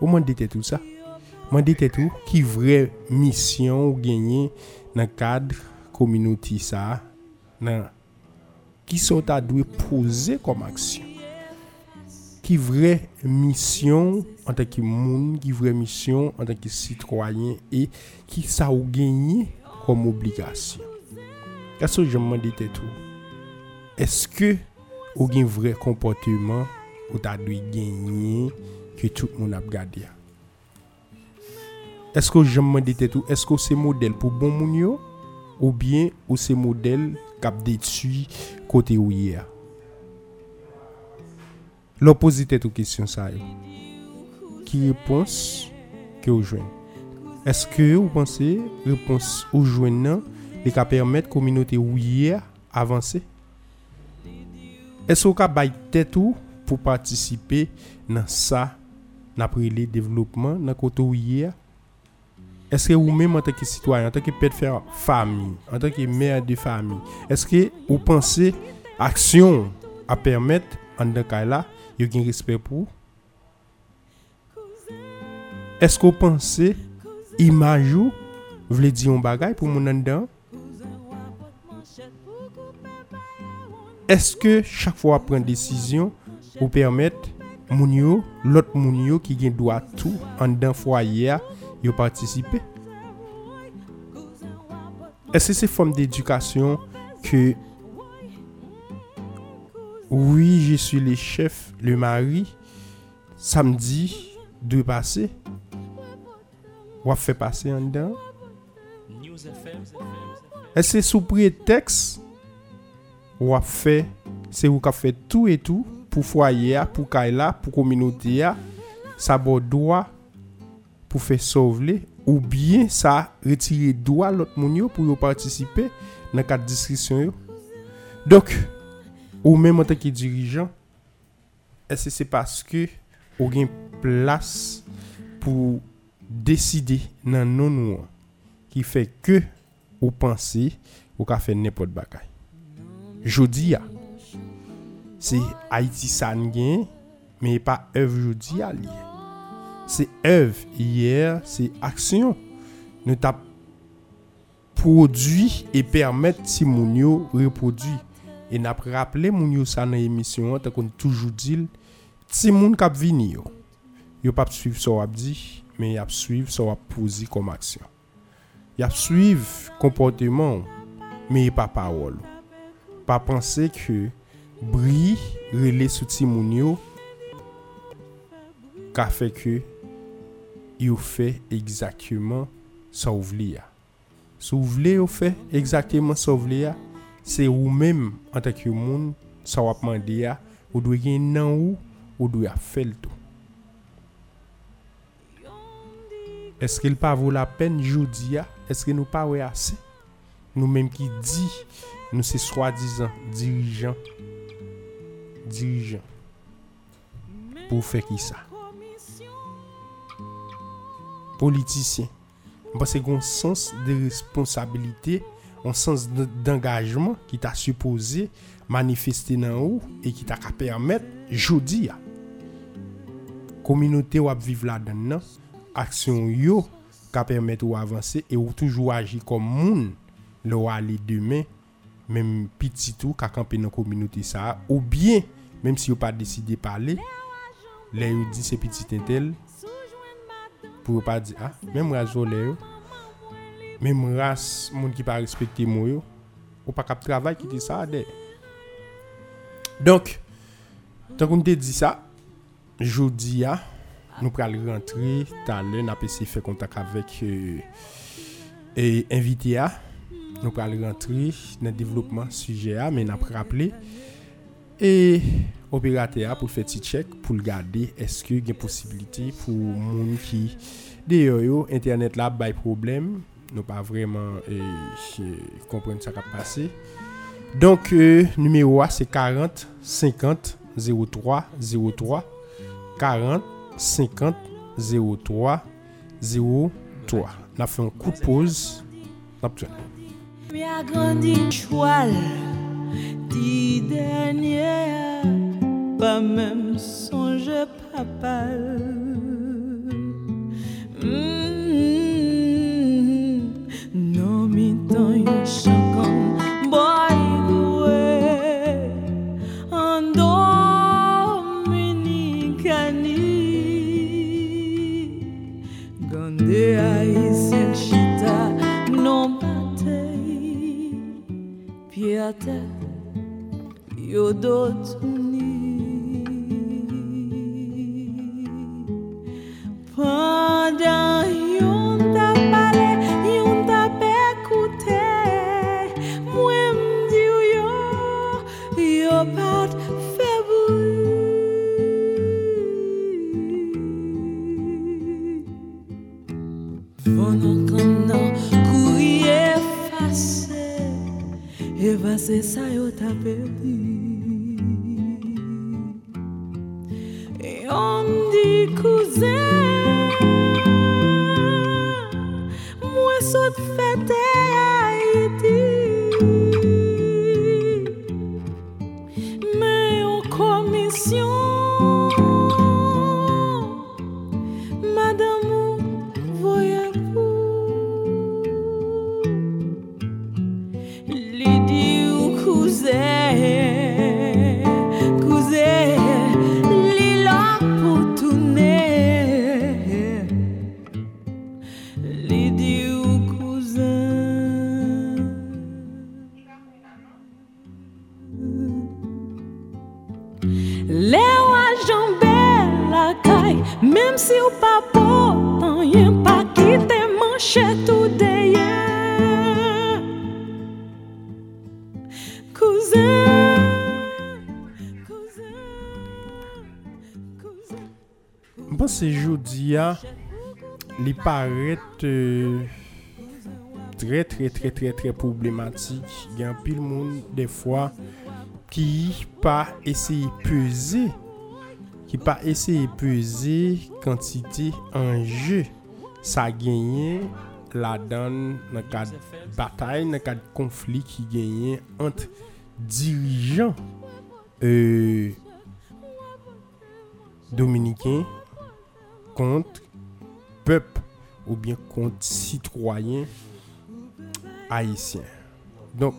Au moins déter tout ça. Moi déter tout qui vraie mission ou gagner dans cadre communauté ça dans qui sont à doit poser comme action. Qui vraie mission en tant que monde, qui vraie mission en tant que citoyen et qui ça ou gagner comme obligation. Est-ce que je me demandais tout? Est-ce que ou gain vrai comportement ou ta dû gagner que tout le monde a regardé? Est-ce que je me demandais tout? Est-ce que c'est modèle pour bon moun yo ou bien ou c'est modèle cap détruit côté ou hier? L'opposé de toute question ça qui réponse que vous joignez est-ce que vous pensez réponse au joignant les ca permettre communauté ouier avancer est-ce qu'on ca bail tête ou pour participer dans ça n'après le développement dans côté ouier est-ce que vous même en tant que citoyen en tant que père de famille en tant que mère de famille est-ce que vous pensez action à permettre en dans cas là yo gen respect pour est-ce que vous pensez image ou veut dire un bagage pour mon dedans est-ce que chaque fois prend décision ou permettre moun yo l'autre moun yo qui gen droit tout en dedans foyer yo participer est-ce que c'est forme d'éducation que oui, je suis le chef, le mari. Samedi, deux passés. Ou a fait passer en dedans. Est-ce que sous prétexte ou a fait, c'est ou qu'a fait tout et tout pour foyer, pour Kaila, pour communauté, ça bon droit pour faire sauver ou bien ça retirer droit l'autre moun yo pour participer dans cadre discussion yo. Donc ou même en tant que dirigeant est-ce que c'est parce que ou gain place pour décider dans non nous qui fait que ou penser ou ka faire n'importe bagay jodi a c'est Haïti ça n'gain mais pas œuvre jodi a c'est œuvre hier c'est action nous t'a produit et permettre si moun yo reproduit et n'a pas rappelé moun yo ça dans émission tant qu'on toujours dit ti moun k'ap vini yo yo pa suivre ça w'a dit mais y'a suivre ça w'a poser comme action y'a suivre comportement mais pas parole pas penser que bri relé sous ti moun yo ka fait que yo fait exactement ça ou vle ya sou vle yo fait exactement ça ou vle ya c'est ou même en tant que monde ça va demander à ou doit gagner nan ou ou doit faire le tout est-ce qu'il pas vaut la peine jodi a est-ce que nous pas ouais assez nous même qui dit nous c'est soi-disant dirigeant dirigeant pour faire qui ça politicien parce que un sens de responsabilité un sens d'engagement qui t'a supposé manifester dans haut et qui t'a permettre jodi a communauté ou à vivre là-dedans action yo qui permettre ou avancer et ou toujours agir comme monde le aller demain même petit tout qui camper dans communauté ça ou bien même si ou pas décidé parler les ou dit c'est petit tel pour pas dire ah même rasolé même race monde qui pas respecter moi yo ou pas cap travail qui dit ça dé donc tant qu'on te dit ça jodi a nous pral rentrer talent n'a essayer faire contact avec euh, et invité a nous pral rentrer dans développement sujet a mais n'a rappeler et opérateur pour faire petit check pour regarder est-ce que gain possibilité pour monde qui d'ailleurs yo internet là bay problème nous pas vraiment euh, comprendre ça qui a passé. Donc euh, numéro A c'est quarante cinquante zéro trois zéro trois quarante cinquante zéro trois zéro trois. On a fait un coup de pause. Tu as grandi choual, dix dernières, pas même songe papa. Non, mi ton yon chakon, boy, goué, en Dominicani, gande haïsien chita, non patei, piata, yodotuni. Pendant yon t'a parlé, yon t'a écouté, moi m'di yo, yo pas fait bruit. Pendant qu'on a couru effacé, effacé ça yo t'a perdu. On dit cousin, moi saute fête Haïti, mais en commission, madame, voyez-vous, l'idée ou cousin. Même si ou pas beau, t'en y'en pas quitté manche tout d'ailleurs. Cousin, cousin, cousin. Bon, c'est jeudi, il paraît euh, très, très, très, très, très problématique. Il y a pile monde, des fois, qui pas essayer de peser. Qui pas essayer peser quantité en jeu ça gagné la donne dans cadre bataille dans cadre conflit qui gagné entre dirigeants euh, dominicains contre peuple ou bien contre citoyens haïtiens. Donc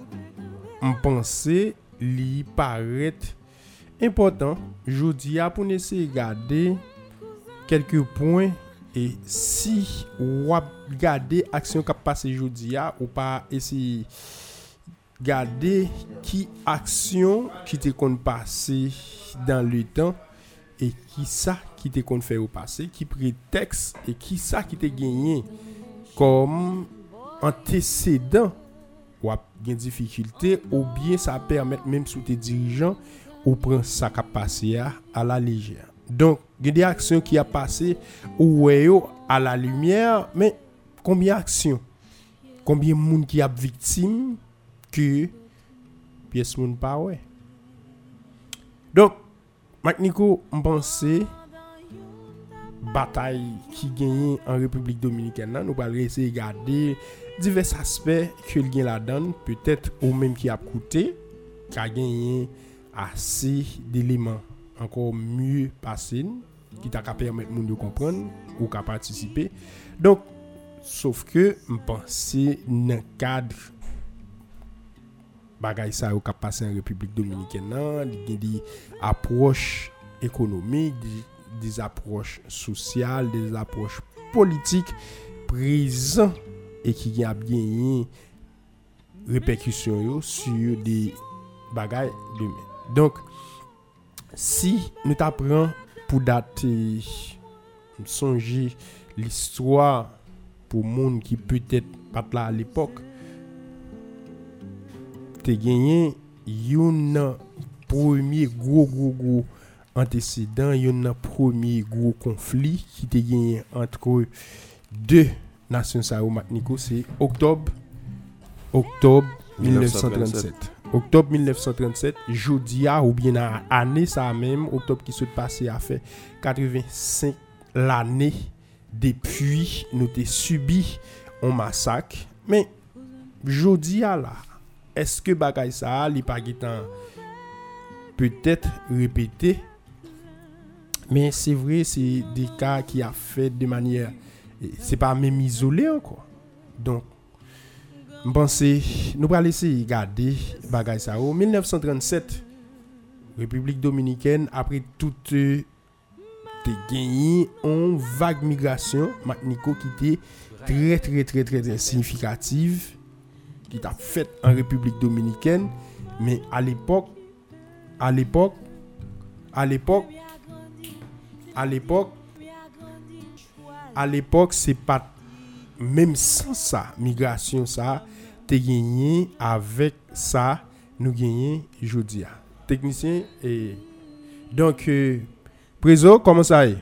on pensait li paraît important, je dis à pour essayer de garder quelques points et si ou garder action qui passe aujourd'hui ou pas essayer garder qui action qui t'est qu'on passer dans le temps et qui ça qui t'est qu'on fait au passé, qui prétexte et qui ça qui t'est gagné comme antécédent ou bien difficulté ou bien ça permet même sous tes dirigeants ou prend ça qui a passé à la légère. Donc, il y a des actions qui a passé ou à la lumière, mais combien d'actions? Combien de monde qui a victime que pièce monde pas ouais. Donc, Macnico pensait bataille qui gagne en République dominicaine, nous allons essayer de regarder divers aspects que le gain la donne, peut-être ou même qui a coûté, qui a gagné assez d'éléments encore mieux passés qui t'a permettre moun de comprendre ou qu'a participer. Donc sauf que me penser dans cadre bagaille ça ou qu'a passé en République dominicaine là, il y a des approches économiques, des approches sociales, des approches politiques présentes et qui a bien répercussions sur des bagailles demain. Donc, si nous t'apprend pour dater, songer l'histoire pour monde qui peut-être pas là à l'époque, t'es gagné, yon premier gros gros gros antécédent, yon premier gros conflit qui t'es gagné entre deux nations sao Martinico, c'est octobre, octobre mille neuf cent trente-sept. Octobre mille neuf cent trente-sept, jodia ou bien à année ça même, octobre qui se passé a fait quatre-vingt-cinq l'année depuis nous t'ai subi un massacre. Mais jodia là, est-ce que bagay ça li pa gitan peut-être répété? Mais c'est vrai, c'est des cas qui a fait de manière, c'est pas même isolé encore. Donc je pense nous va laisser regarder bagay ça en mille neuf cent trente-sept République dominicaine après toute te gagné en vague migration Martinico qui était très très très très, très significative qui t'a fait en République dominicaine, mais à l'époque à l'époque à l'époque à l'époque à l'époque c'est pas même sans ça migration ça t'es gagné avec ça nous gagné aujourd'hui technicien. Et donc euh, Prézeau, comment ça est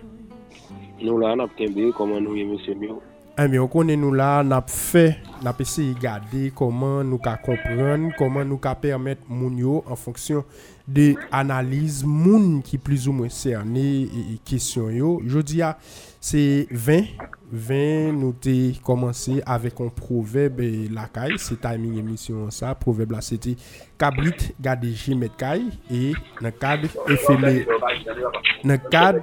nous là n'a pas comment nous est monsieur Mio ah mais on connaît nous là n'a fait n'a pas essayé regarder comment nous ca comprendre comment nous ca permettre moun yo en fonction de analyse moun qui plus ou moins cerné et question yo jodi a c'est vingt vingt nous t'ai commencé avec un proverbe la caille c'est timing émission ça proverbe là c'était cabrit garder chez met caille et dans cadre éphémère dans cadre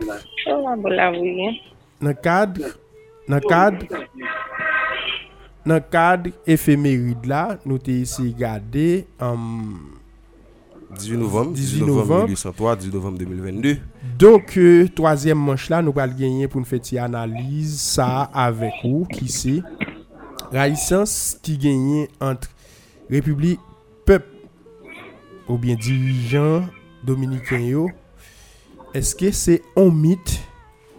dans cadre dans cadre dans cadre éphéméride là nous t'ai essayé garder um, dix-huit novembre mille huit cent trois, dix-huit novembre deux mille vingt-deux. Donc euh, troisième manche là nous va gagner pour une petite analyse ça avec vous qui c'est raissance qui gagne entre République peuple ou bien dirigeant dominicain yo. Est-ce que c'est un mythe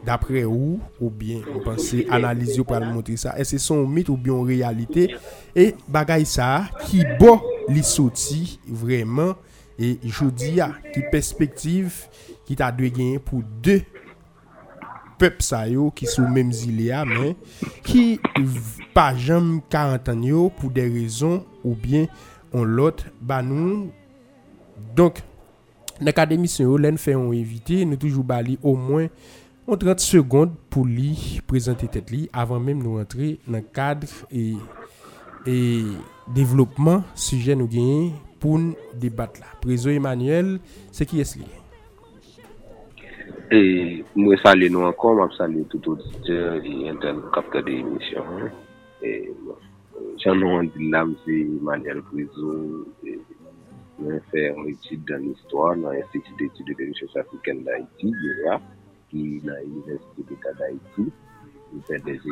d'après vous ou bien vous pensez analyser pour montrer ça? Est-ce que c'est un mythe ou bien en réalité et bagay ça qui bon li sorti vraiment? Et jodi a qui perspective qui t'a dû gagner pour deux peuples ça yo qui sont même îles a mais qui pas jamais quarante ans yo pour des raisons ou bien on l'autre ba nous. Donc dans cadre d'émission l'en fait on invité nous toujours bali au moins en trente secondes pour lui présenter tête li avant même nous rentrer dans cadre et et développement sujet nous gagner pour débattre là. Prézeau Emmanuel, c'est qui est-ce? Et moi salue nous encore, moi salue tout auditeur et internaute capteur de l'émission. Et j'en ai dit là, c'est Emmanuel Prézeau, nous faire une étude dans l'histoire dans l'Institut d'études de recherche africaine d'Haïti, qui dans l'Université d'État d'Haïti, nous fait des études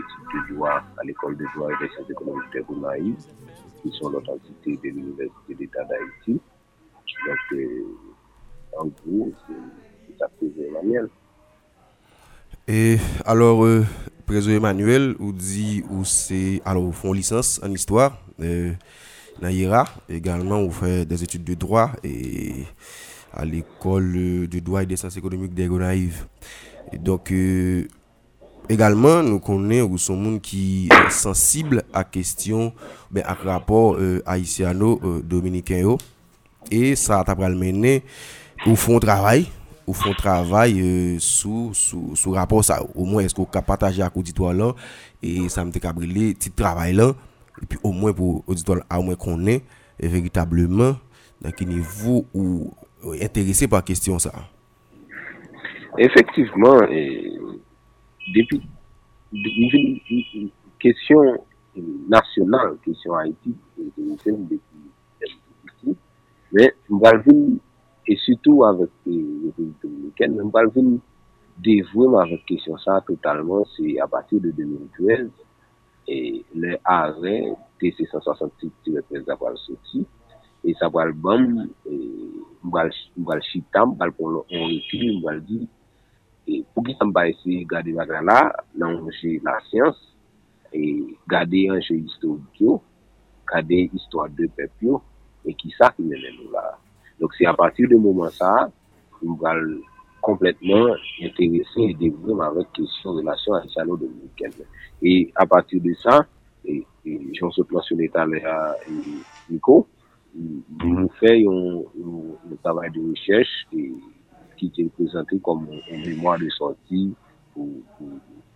de droit à l'école de droit et des sciences économiques de Gounaï. Qui sont l'authenticité de l'Université d'État d'Haïti. Donc, euh, en gros, c'est ça, Prézeau Emmanuel. Et alors, euh, Prézeau Emmanuel, ou dit, ou c'est, alors, vous faites licence en histoire, euh, Naïra, également, vous faites des études de droit et à l'école de droit et des sciences économiques des Gonaïves. Et donc, euh, également, nous connaissons ou sont monde qui est sensible à question ben à rapport euh, haïtiano euh, dominicain yo et ça t'a pral mener ou font travail ou font travail euh, sous sous sous rapport ça au moins est-ce qu'on peut partager avec auditoire là et ça me t'a briller petit travail là et puis au moins pour auditoire à au moins connaît véritablement dans quel niveau ou intéressé par question ça. Effectivement et depuis une question nationale, question Haïti, mais Mbalvin, et surtout avec les Républiques dominicaines, Mbalvin dévoue avec question ça totalement, c'est à partir de deux mille douze, et le arrêt T C cent soixante-six treize va le sortir, et ça va le bam, Mbal Chitam, Mbal Polo, on recule, Mbal dit, et pour qui s'en va essayer de garder la là, non, j'ai la science, et garder un jeu historique, garder l'histoire de peuple, et qui ça qui mène nous là. Donc c'est à partir du moment ça, on va complètement intéresser et développer avec question de relation à l'Islande dominicaine. Et à partir de ça, et, et j'en suis mentionné tout à l'heure, Nico, nous faisons un travail de recherche et, qui est présenté comme un mémoire de sortie pour, pour,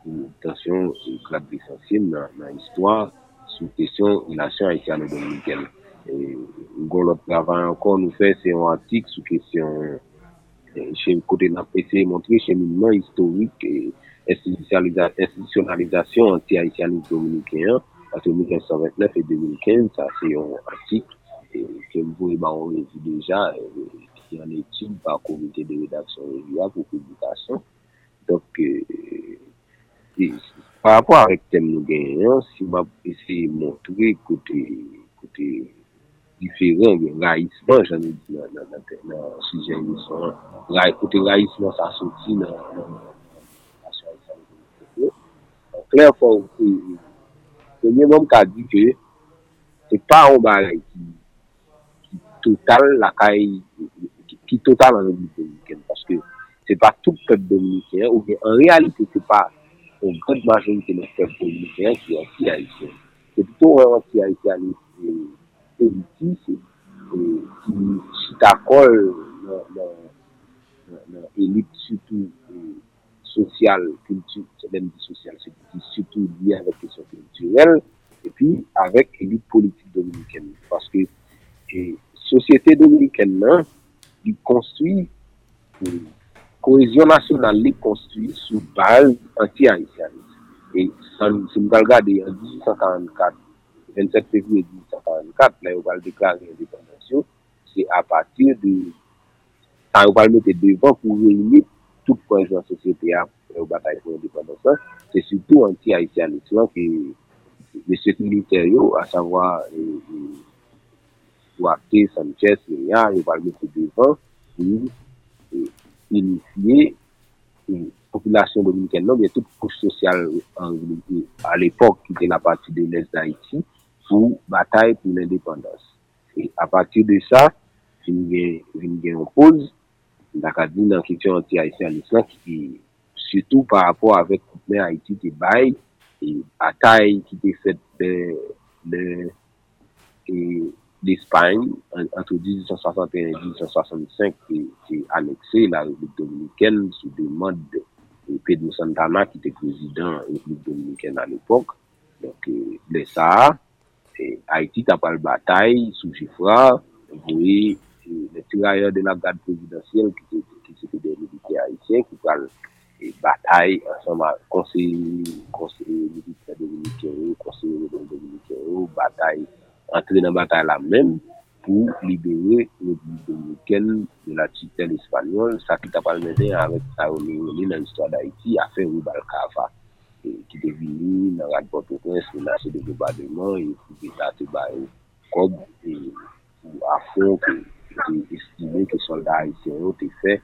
pour une tension clavier sensible dans, dans l'histoire sous question relation haïtiano-dominicaine. Et l'autre travail encore nous fait, c'est un article sous question chez le côté de la P C montré cheminement historique et institutionnalisation anti-haïtiano-dominicaine entre mille neuf cent vingt-neuf et deux mille quinze. Ça, c'est un article que vous avez vu déjà en étude par le comité de rédaction pour publication. Donc, euh, et, par rapport à ce thème nous gagnons, si on va essayer de montrer côté, côté différent, le raïsement, j'en ai dit dans le sujet de l'émission, le côté raïsement, ça sortit dans la en clair, il y a un homme qui a dit que ce n'est pas un barrage qui total la caille. Qui total en République dominicaine, parce que c'est pas tout le peuple dominicain, ou bien en réalité c'est pas une grande majorité de peuple dominicain qui est anti-haïtien. C'est plutôt un anti-haïtien politique qui s'accole dans l'élite surtout sociale, culturelle, même sociale, surtout liée avec les questions culturelles, et puis avec l'élite politique dominicaine, parce que la société dominicaine, il construit une cohésion nationale, il construit sous base anti-haïtienne. Et si vous regardez en mille huit cent quarante-quatre, vingt-sept février mille huit cent quarante-quatre, là, on va déclarer l'indépendance, c'est à partir de. Ça, on va le mettre devant pour réunir tout point de la société à la bataille pour l'indépendance. C'est surtout anti-haïtienne que les chefs militaires, à savoir. Euh, euh, Boyer, Sanchez, Léa, ils vont le mettre devant pour initier la population dominicaine, mais toute couche sociale à l'époque qui était la partie de l'Est d'Haïti, pour bataille pour l'indépendance. Et à partir de ça, il y a une pause, l'académie dans la question anti-haïtienne, qui surtout par rapport avec Haïti qui baille, et la taille qui était faite de l'Espagne, entre mille huit cent soixante et un et mille huit cent soixante-cinq, qui a annexé la République dominicaine sous demande de Pedro Santana, qui était président de la République dominicaine à l'époque. Donc, euh, de ça, et Haïti a pas la bataille sous Gifra, et les tirailleurs de la garde présidentielle, qui, qui, qui étaient des militaires haïtiens, qui parlent et bataille ensemble avec conseil, conseil militaire dominicain, conseil dominicain, bataille. Entrer dans la bataille la même pour libérer le dominicaine de la tutelle espagnole, ça qui t'a pas le mené avec Saoné dans l'histoire d'Haïti, a fait Rubalcava, qui est devenu dans la Port-au-Prince, menacé de bombardement et qui est à Tebaï, comme à fond que estimé que les soldats haïtiens ont fait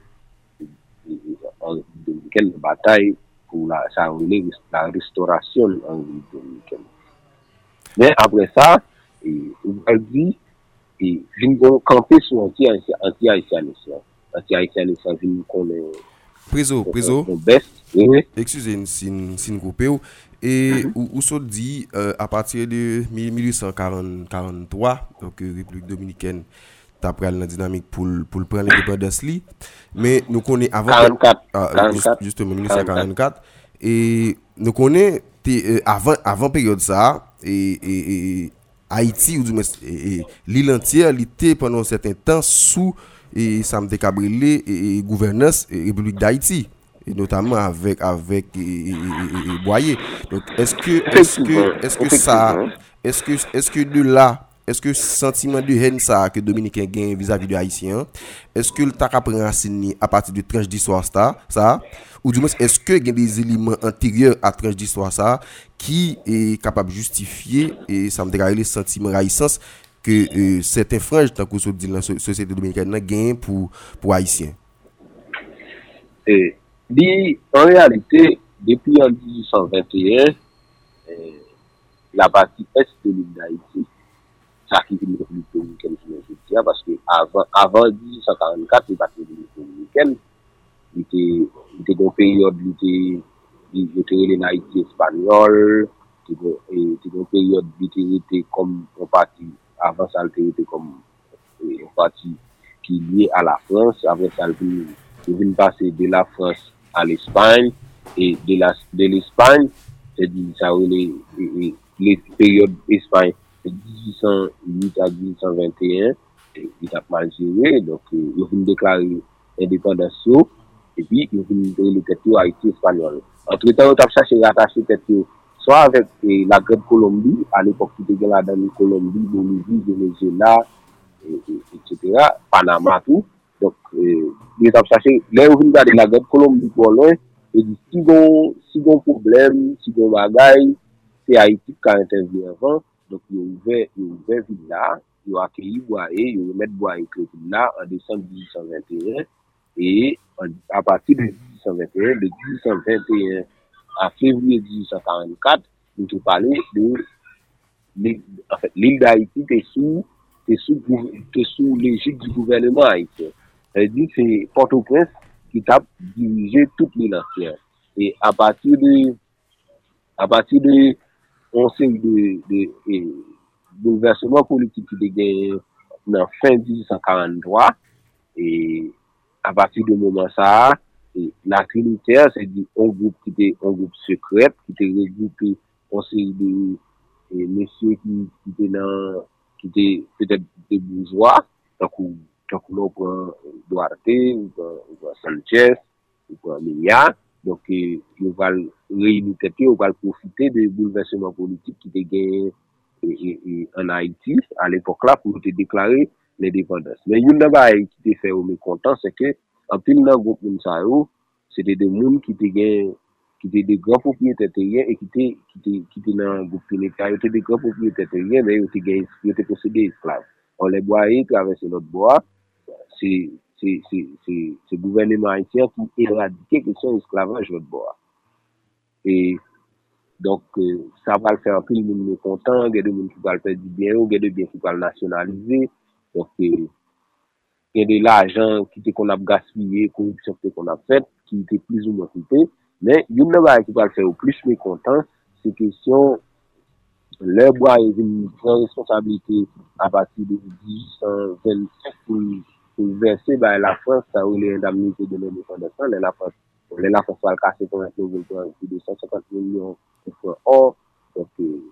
en dominicaine la bataille pour la Saoné, la restauration en dominicaine. Mais après ça, et elle dit, et vient camper sur anti-haïtianisme. Anti-haïtianisme, vient qu'on est. Prézeau, Prézeau. Excusez-moi si nous coupons. Et où se dit, à partir de mille huit cent quarante-trois, donc République dominicaine, t'as pris la dynamique pour pour prendre l'indépendance. Mais nous connaissons avant. quarante-quatre. Justement, mille huit cent quarante-quatre. Et nous connaissons avant avant période ça et. Haïti ou du moins l'île entière était pendant un certain temps sous et Sam de Cabrélé et gouvernance République d'Haïti et notamment avec avec et, et, et Boyer. Donc est-ce que est-ce que est-ce que ça est-ce que est-ce que de là est-ce que sentiment de haine ça que Dominicain gagne vis-à-vis de Haïtien est-ce que le t'a prendre racine à partir de tranche d'histoire ça ça ou du moins est-ce que il y a des éléments antérieurs à tranche d'histoire ça qui est capable de justifier et ça me dégager les sentiments raïsance que euh, certains franges tant que dit la société dominicaine gagne pour pour Haïtien. Et dit en réalité depuis en mille huit cent vingt et un eh, la partie est de l'île d'Haïti ça qui est une République dominicaine, parce que avant, avant mille huit cent quarante-quatre, c'est pas une République dominicaine, il était, il était une période, il était, il était une Haïti espagnole, il était une période, il était comme, en partie, avant ça, il était comme, une partie qui est liée à la France. Après ça, il vient passer de la France à l'Espagne et de, la, de l'Espagne, c'est-à-dire ça les, les, les périodes Espagne de dix-huit cent huit à dix-huit cent vingt et un, il a mal géré, donc il vient déclarer l'indépendance et puis il vient créer le tête Haïti espagnol. Entre-temps, on a cherché à rattacher tête soit avec eh, la Grande Colombie, à l'époque qui était là dans la Colombie, Bolivie, Venezuela, et, et, et cetera, Panama, tout. Donc, euh, ils ont cherché, là, on regarde la Grande Colombie pour loin, et dit, si bon, si bon problème, si bon bagaille, c'est Haïti qui a intervenu avant, donc ils ont ouvert, ils ont ouvert Villa, ils ont accueilli Boyer, ils ont remis Boyer avec Villa en décembre dix-huit cent vingt et un, et à partir de dix-huit cent vingt et un, de dix-huit cent vingt et un, en février dix-huit cent quarante-quatre, nous avons parlé de, de en fait, l'île d'Haïti est sous, sous, sous l'égide du gouvernement haïtien. C'est-à-dire que c'est Port-au-Prince qui a dirigé toute l'île entière. Et à partir de, à partir de, on sait de, de, de bouleversement politique qui a gagné en fin dix-huit cent quarante-trois, et à partir de moment ça, la trinitaire, c'est un groupe qui était un groupe secret, qui était regroupé en série de messieurs qui étaient dans, qui étaient peut-être des bourgeois, donc où, donc on prend Duarte, on prend Sanchez, on prend Milla, donc on va réunir tête, on va profiter des bouleversements politiques qui étaient gagnés en Haïti à l'époque là pour te déclarer l'indépendance. Mais une bagaille qui était fait au mécontent, c'est que en pile dans groupe Moussao, c'était des gens qui étaient qui étaient des grands propriétaires terriens et qui étaient qui étaient qui étaient dans groupe Pénéca, ils étaient des grands propriétaires terriens mais ils étaient gagnés, ils étaient possédés esclaves. On les boyait traverser notre bois, c'est c'est c'est c'est c'est gouvernement haïtien qui éradiquait que son esclavage notre bois. Et donc euh, ça va le faire en pile monde mécontent, il y a des gens qui parlent du bien, il y a des biens qui parlent nationaliser. Donc euh, il y a de l'argent qui était qu'on a gaspillé, corruption qu'on a faite, qui était plus ou moins coupée. Mais il y a qui va le faire au plus mécontent, c'est que si on, le bois est une grande responsabilité à partir de dix-huit cent vingt-sept pour, pour verser, bah, la France, ça a eu les indemnités de l'indépendance. La France, la France va le casser pour un peu de cent cinquante millions de francs or. Donc, euh,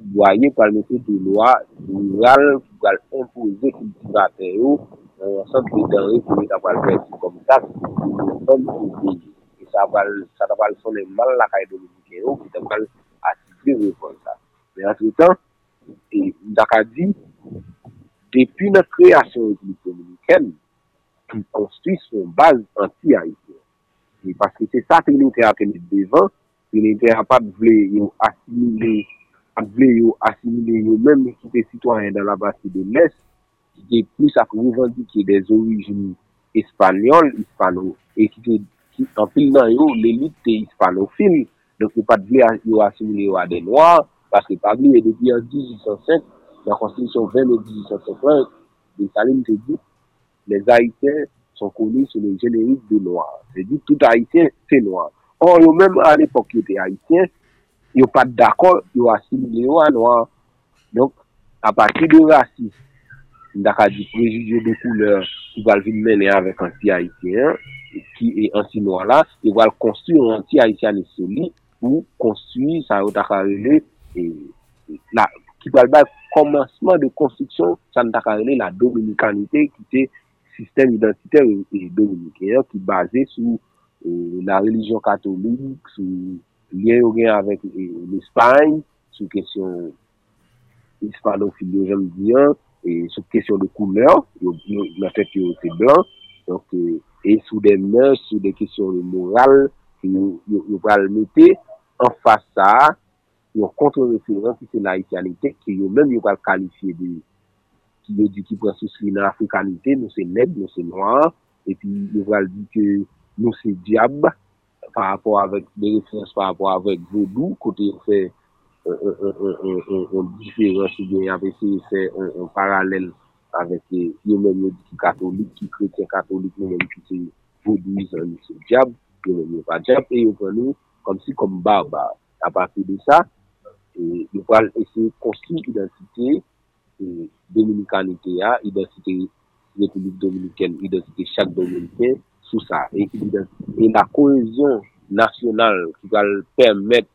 Boyer par le fait de loi rurale qui va imposer cultivateurs en sorte que dans les pays d'avoir fait comme ça, et ça va ça va le sonner mal la caille de l'Union qui va attirer comme ça. Mais entre-temps, et Dakadi, depuis notre création de l'Union dominicaine, qui construit son base anti-haïtienne. Et parce que c'est ça que nous avons tenu devant, nous n'avons pas voulu assimiler Avle yo assimilé yo même qui étaient citoyens dans la partie de l'Est, qui étaient plus à revendiquer des origines espagnoles, hispano, et qui étaient, qui, en pile dans yo, l'élite était hispanophile, donc pas de vle yo assimilé yo à des Noirs, parce que pas de depuis en dix-huit cent cinq, la Constitution vingt de dix-huit cent cinquante, Dessalines te dit, les Haïtiens sont connus sous le générique de Noirs. C'est-à-dire, tout Haïtien, c'est Noir. Or, yo même à l'époque, qui était Haïtien, ils n'ont pas d'accord, ils ont assimilé à Noir. Donc, à partir de racisme, d'accord, du préjugé de couleur, ils vont le mener avec anti-haïtien, qui est anti-noir là, ils vont construire un anti-haïtien solide pour construire, ça, d'accord, là, qui va le commencement de construction, ça, d'accord, la dominicanité, qui est système identitaire et dominicain, qui est basé sur euh, la religion catholique, sur lié au lien avec l'Espagne, sur question hispanophilie, j'aime bien, et sur question de couleur, en fait, c'est blanc, donc, et sur des mœurs, sur des questions de morale, nous, nous, le mettre en face à, une contre-référence, qui c'est l'haïtianité, qui, eux-mêmes, ils vont le qualifier de, qui veut dire, qui prend souci dans l'africanité, nous, c'est nègre, nous, c'est noir, et puis, ils vont dire que, nous, c'est diable, par rapport avec des références par rapport avec Vaudou, côté on fait un différence ou bien avec c'est un parallèle avec les mêmes qui catholiques, qui chrétiens catholiques, nous même qui c'est Vaudou, ils ont c'est diable, nous même pas diable, et ils prennent nous comme si comme barbare. À partir de ça, ils vont essayer de construire l'identité euh, dominicanité, identité république dominicaine, identité chaque dominicain, sous ça. Et, et la cohésion nationale qui va permettre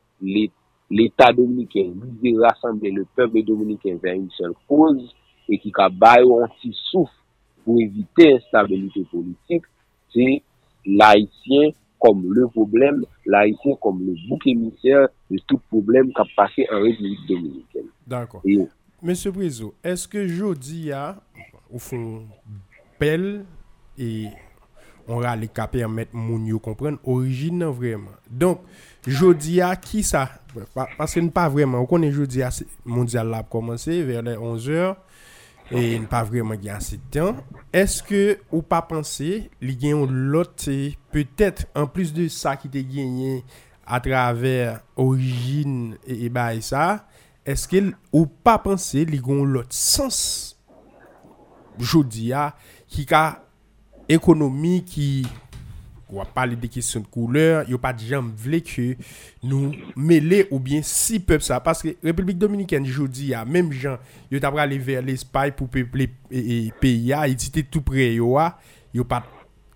l'État dominicain de rassembler le peuple dominicain vers une seule cause et qui va bailler un petit souffle pour éviter l'instabilité politique, c'est l'haïtien comme le problème, l'haïtien comme le bouc émissaire de tout problème qui a passé en République dominicaine. D'accord. Et, Monsieur Prézeau, est-ce que jodi a, au fond, belle et on a les cas permettre moun yo comprendre origine vraiment. Donc jodi a qui ça parce que pas vraiment on connaît jodi a mondial l'a commencé vers les onze heures et il pas vraiment gain assez de temps. Est-ce que ou pas penser il y a l'autre peut-être en plus de ça qui t'est gagné à travers origine et, et bah ça est-ce qu'il ou pas penser il y a l'autre sens jodi a qui ka économie qui on va parler des questions de couleur, yo pas de jambe vle que nous mêler ou bien si peuple ça parce que République dominicaine jodi a même gens yo t'a aller vers l'Espagne pour peupler et pays a éditer tout près yo a yo pas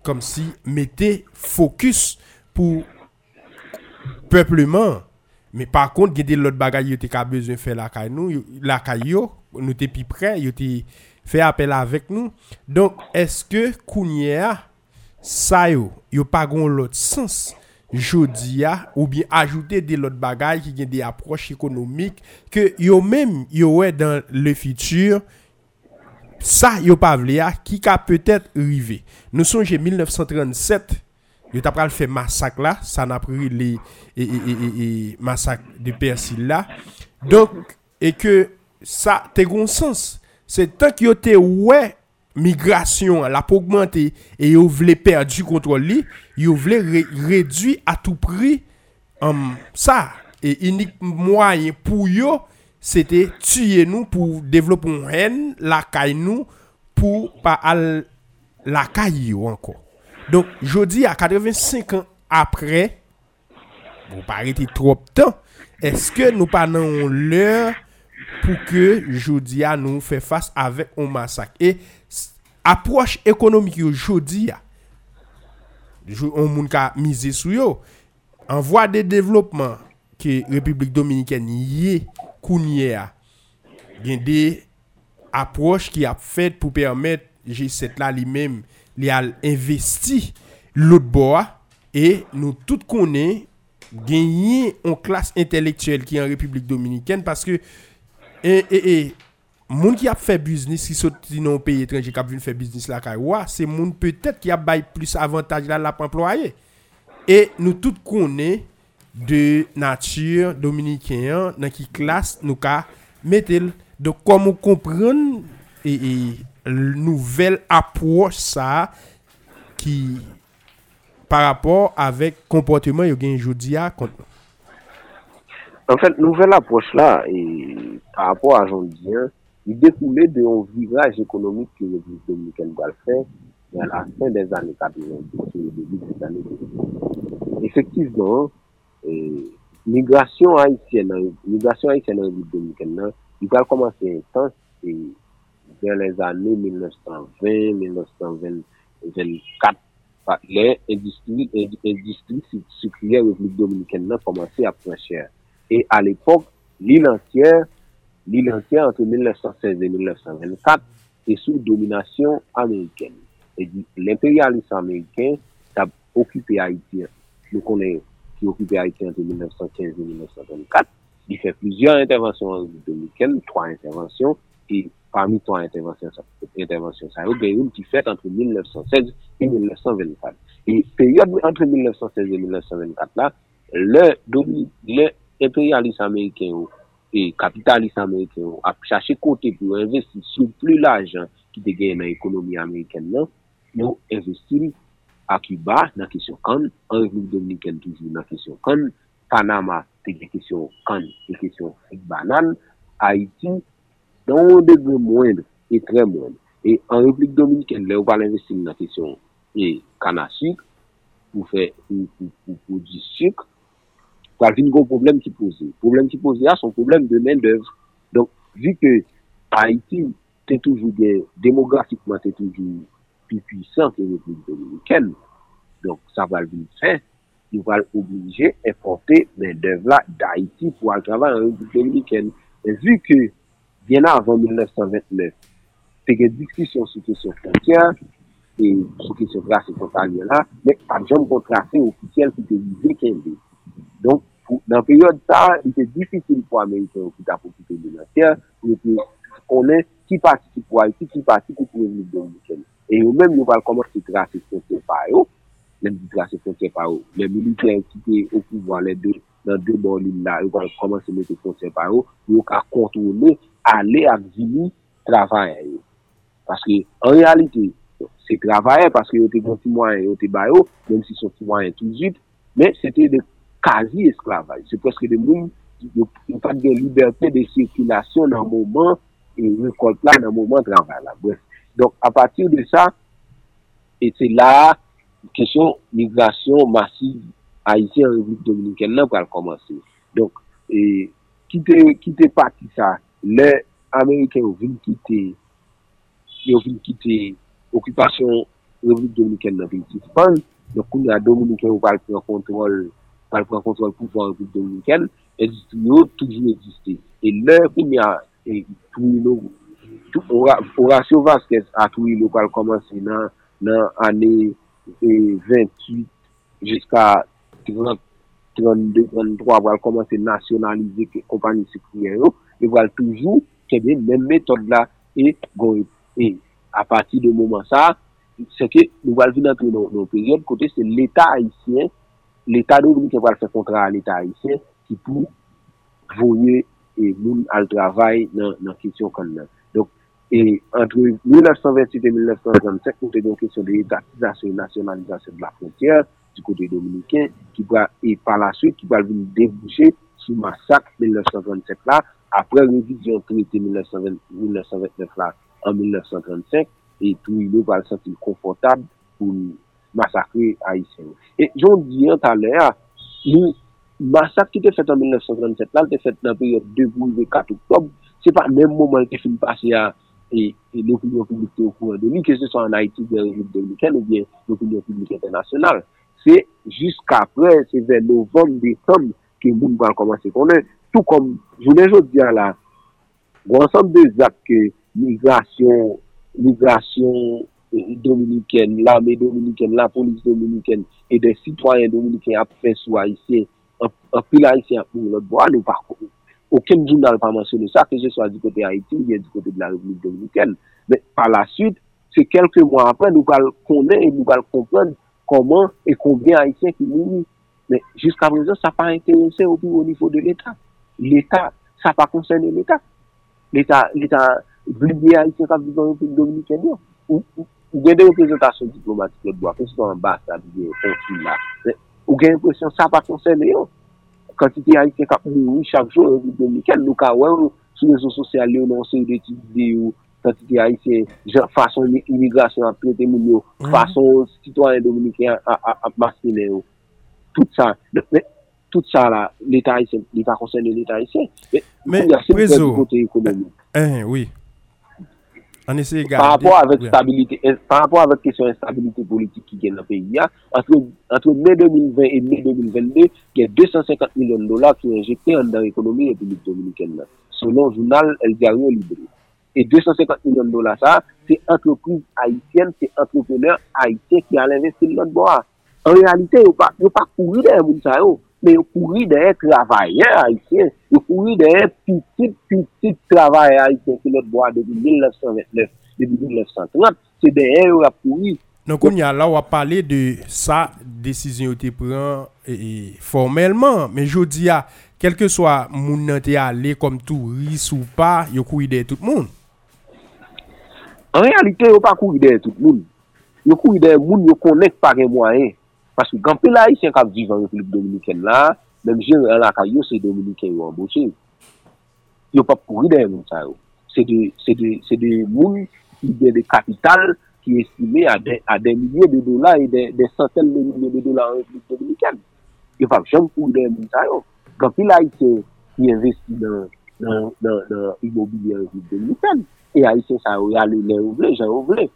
comme si mettez focus pour peuplement mais par contre gade l'autre bagaille yo t'es ka besoin faire la caille nous la caille yo nous t'es plus près yo t'es fait appel avec nous. Donc, est-ce que Kounia, ça yo, yo pas gon l'autre sens, jodi a, ou bien ajouter des l'autre bagaille qui gen des approches économiques, que yo même, yo est dans le futur, ça yo pas vléa, qui ka peut-être rivé. Nous songe dix-neuf cent trente-sept, yo t'a pral fait massacre là, ça n'a pris les, et, et, et, et, massacre de Persil là. Donc, et que ça, te gon sens. C'est tant qu'il y a des ouais migration la pour augmenter et ils voulaient perdre du contrôle li ils voulaient ré, réduire à tout prix um, ça et unique moyen pour eux c'était tuer nous pour développer une haine la caille nous pour pas al, la caille encore donc jodi à quatre-vingt-cinq ans après vous paraît trop de temps est-ce que nous pas dans l'heure pour que jodi a nous fait face avec un massacre et approche économique jodi a on moun ka miser sur yo en voie de développement que République dominicaine yé kounier gen des approche qui a fait pour permettre G sept là lui-même li a investi l'autre bois et nous tout connaît gagner en classe intellectuelle qui en République dominicaine parce que et et et moun qui a fait business qui sorti dans pays étranger qui a vinn faire business là Kaiwa c'est moun peut-être qui a bail plus avantage là la employé et nous tout connaît de nature dominicain dans qui classe nous ka mettel donc comment comprendre et, et nouvelle approche ça qui par rapport avec comportement yo gen jodi a contre. En fait, nouvelle approche là, et par rapport à Jean-Dien, il découlait d'un virage économique que le République dominicaine va faire à la fin des années quatre-vingt-dix, au début des années deux mille. Effectivement, eh, migration haïtienne, migration haïtienne en République dominicaine, il va commencer intense et vers les années dix-neuf cent vingt, dix-neuf cent vingt-quatre. Les industries, industries sucrières République dominicaine ont commencé à prendre cher. Et à l'époque, l'île entière, l'île entière entre dix-neuf cent seize et dix-neuf cent vingt-quatre est sous domination américaine. Et l'impérialisme américain a occupé Haïti. Nous connaissons qui occupait Haïti entre dix-neuf cent quinze et dix-neuf cent vingt-quatre. Il fait plusieurs interventions en dominicaine, trois interventions, et parmi trois interventions, interventions ça y est, une qui fait entre dix-neuf cent seize et dix-neuf cent vingt-quatre. Et période entre dix-neuf cent seize et dix-neuf cent vingt-quatre là, le domin, le impérialiste américain et capitaliste américain a cherché côté pour investir sur plus l'argent qui était gagné dans l'économie américaine là, nous investir à Cuba dans question Cannes, en République dominicaine toujours dans question Cannes, Panama c'est question Cannes, c'est question banane, Haïti dans des degré moindre et très moindre et en République dominicaine là on va investir dans question et canne à sucre pour faire pour pour produire sucre. Il y a un gros problème qui pose. Le problème qui pose là, c'est un problème de main-d'œuvre. Donc, vu que Haïti, c'est toujours des, démographiquement, c'est toujours plus puissant que les Républiques dominicaines. Donc, ça va le faire. Ils vont l'obliger à importer main d'œuvre là d'Haïti pour aller travailler en République dominicaine. Mais vu que, bien avant mille neuf cent vingt-neuf, c'est que discussion sur question frontière, et sur question de la frontalière là, mais pas jamais pour tracer officiel qui te disait qu'il y Donc, dans la période ça, il était difficile pour les Américains qui t'a profité de la terre, pour qu'on ait qui participe pour Haïti, qui participe pour les dominicaines. Et eux-mêmes, ils vont commencer à tracer frontière par eux, même si tracer frontière par eux. Les militaires qui étaient au pouvoir, les deux, dans deux bords là, ils vont commencer à mettre frontière par eux, pour qu'ils contrôlent, aller à venir, travailler. Parce que, en réalité, c'est travailler parce qu'ils étaient des moyens, ils étaient bailleurs, même s'ils sont des moyens tout de suite, mais c'était des quasi-esclavage. C'est presque des gens qui n'ont pas de liberté de circulation dans le moment et récolte là, dans le moment de travail là. Bref. Donc, à partir de ça, et c'est là, question migration massive haïtienne en République dominicaine là, pour commencer. Donc, et, quitter, quitter parti ça, les Américains ont vu quitter, ils ont vu quitter l'occupation République dominicaine dans le pays d'Espagne. Donc, on a Dominicains qui ont pris le contrôle par le contrôle pouvoir en République dominicaine, et toujours existé. Et l'heure où il y a Horacio Vasquez a trouvé le par commencer dans l'année vingt-huit jusqu'à trente-deux trente-trois, pour commencer à nationaliser les compagnies sucrières, et va toujours bien même méthode là, et, et à partir du moment ça, c'est que nous allons entrer dans une période côté c'est l'État haïtien. L'État dominicain va faire contrat à l'État haïtien qui pour voyer et nous à le travail dans la question qu'on a. Donc, et entre mille neuf cent vingt-huit et mille neuf cent trente-cinq, nous avons une question de l'étatisation et nationalisation de la frontière du côté dominicain qui va, et par la suite, qui va venir déboucher sur le massacre mille neuf cent vingt-sept là, après révision traité mille neuf cent vingt-neuf là, en mille neuf cent trente-cinq, et tout le monde va le sentir confortable pour massacrer haïtien. Et j'en dis tout à l'heure, le massacre qui était fait en mille neuf cent trente-sept, là, était fait dans la période deux, quatre octobre, c'est pas le même moment que film passé à et, et l'opinion publique au courant de lui, que ce soit en Haïti, bien dominicaine ou bien l'opinion publique internationale. C'est jusqu'après, c'est vers novembre, décembre, que nous allons commencer qu'on est. Tout comme, je voulais juste dire là, l'ensemble des actes que migration, migration, dominicaine, l'armée dominicaine, la police dominicaine et des citoyens dominicains à faire sous haïtien, en plus haïtien pour le droit, nous par contre. Aucun journal n'a pas mentionné ça, que ce soit du côté Haïti ou bien du côté de la République dominicaine. Mais par la suite, c'est quelques mois après, nous allons connaître et nous allons comprendre comment et combien haïtiens qui nous. Mais jusqu'à présent, ça n'a pas intéressé au, au niveau de l'État. L'État, ça n'a pas concerné l'État. L'État, l'État, les haïtiens qui vivent en République dominicaine, non. Ou bien des représentations diplomatiques de droit, que ce soit en bas, ça devient là. Ou bien l'impression que ça pas concerné. Quand il y a été chaque jour, en République dominicaine, nous avons sur les réseaux sociaux, nous avons utilisé quand il y a été façon immigration à traiter, façon citoyen dominicain à masquer. Tout ça. Tout ça, là, l'État haïtien, n'est pas concerné l'État haïtien. Mais, Prézeau, côté économique. Oui. Garder, par rapport à votre stabilité, par rapport à votre question d'instabilité politique qui gagne dans le pays, entre, entre mai deux mille vingt et mai deux mille vingt-deux, il y a deux cent cinquante millions de dollars qui sont injectés dans l'économie république dominicaine, selon le journal El Diario Libre. Et deux cent cinquante millions de dollars, ça, c'est entreprise haïtienne, c'est entrepreneur haïtien qui a investi dans notre bois. En réalité, il n'y a pas couru derrière Mounsayo, mais il couru derrière travailleurs haïtiens, il couru derrière petit, petit travail haïtien qui notre bois depuis mille neuf cent vingt-neuf, depuis mille neuf cent trente, c'est derrière il a couru. Donc, on y a là, on a parlé de sa décision qui prend formellement, mais je dis, à, quel que soit moun nan te allé comme touriste ou pas, il couru derrière tout le monde. En réalité, il pas couru derrière tout le monde. Il couru derrière tout le monde, il connecte par les moyens. Parce que quand les Haïtiens qui vivent en République dominicaine là, même si on a c'est Dominicains qui ont embauché. Ils n'ont pas pourri derrière ça. C'est des gens qui ont des capitales qui sont estimées à des, à des milliers de dollars et des, des centaines de milliers de dollars en République dominicaine. Ils n'ont pas jamais pourri derrière ça. Quand les Haïtiens qui investissent dans dans l'immobilier en ville dominicaine. Et haïtien, ça y a le lait j'en ouvré.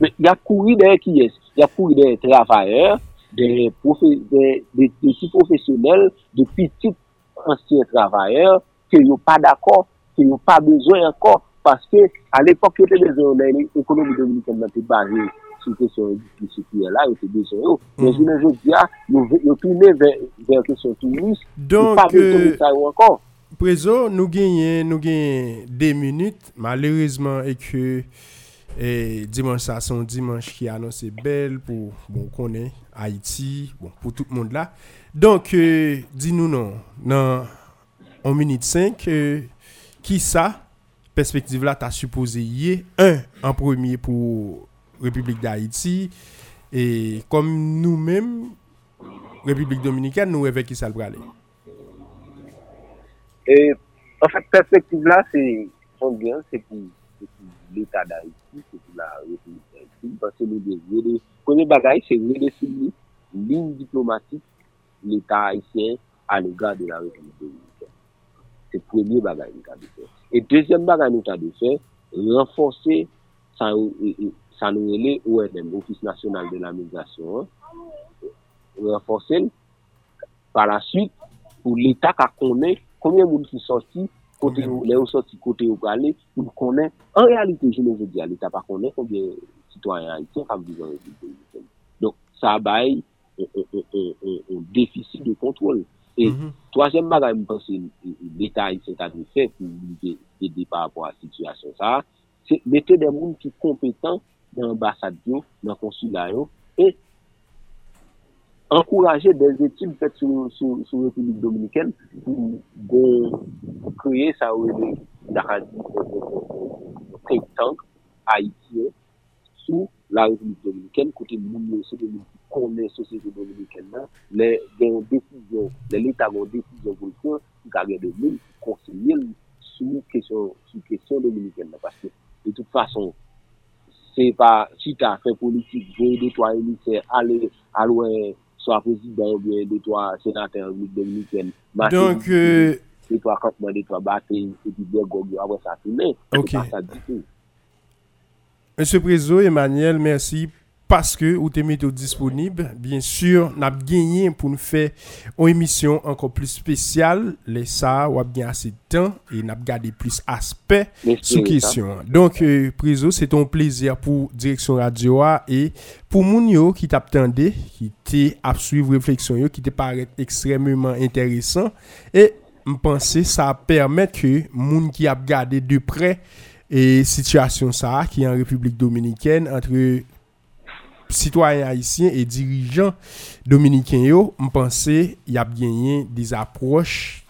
Mais il y a couru des qui est, il y a couru des travailleurs, des profs, des petits professionnels, des petits anciens travailleurs, qui n'ont pas d'accord, qui n'ont pas besoin encore, parce que à l'époque, il y avait besoin, l'économie dominicaine n'était pas basée sur la question qui est là, il y avait besoin. Mais je dis, ils ont tourné vers la question touriste, ils n'ont pas besoin de ça encore. Prézeau, nous gagnons nous gagnons deux minutes malheureusement et que et dimanche ça son dimanche qui annonce belle pour bon connaît Haïti bon pour tout le monde là. Donc euh, dis-nous non dans en minute cinq euh, qui ça perspective là t'as supposé hier un en premier pour République d'Haïti et comme nous-mêmes République dominicaine nous avec qui ça le braler. Et, en fait, perspective là, c'est, bien, c'est pour, c'est pour l'État d'Haïti, c'est pour la République d'Haïti, parce que nous devons, premier bagage, c'est redéfinir ligne diplomatique, l'État haïtien à l'égard de la République dominicaine. C'est le premier bagage, nous avons fait. Et deuxième bagage, nous avons fait, renforcer, ça, ça nous relève O N M, Office National de la Migration, renforcer, par la suite, pour l'État qui connaît combien de monde qui sorti, côté où, les sorti, côté où, aller, pour connaître, en réalité, je ne veux dire, l'État pas connaît combien de citoyens haïtiens, comme disons, donc, ça baille, un déficit de contrôle. Et, mm-hmm. troisième bagage, je pense, l'État haïtien a fait pour aider par rapport à la situation, ça, c'est mettre des gens qui sont compétents dans l'ambassade, dans le consulat, et encourager des études faites sur, sur, sur la République dominicaine pour, pour, pour créer ça, la think tank haïtien sous la République dominicaine, côté de l'Union dominicaine, qu'on est société dominicaine, les, les décisions, les l'État ont décision pour le faire, qui a de nous, conseiller sous question, sous question dominicaine, parce que, de toute façon, c'est pas, si t'as fait politique, j'ai deux, trois émissaires, allez, allez, soit président, ou bien deux, trois sénateurs, dominicaine, donc, euh. deux, trois campements, deux, trois batailles, et puis deux, gogues, après ça, tout le ok. Monsieur Prézeau Emmanuel, merci. Parce que ou tes méthodes disponibles, bien sûr, n'a gagné pour nous faire une émission encore plus spéciale. Les ça, ou a bien assez de temps et n'a gardé plus aspect sous question. Donc, euh, Prézeau, c'est ton plaisir pour Direction Radio A et pour Mounio qui t'attendait, qui t'es à suivre réflexion, qui te paraît extrêmement intéressant et m'penser ça permet que moun qui a gardé de près et situation ça qui est en République dominicaine entre citoyens haïtiens et dirigeants dominicains yo m'penser y a gagné des approches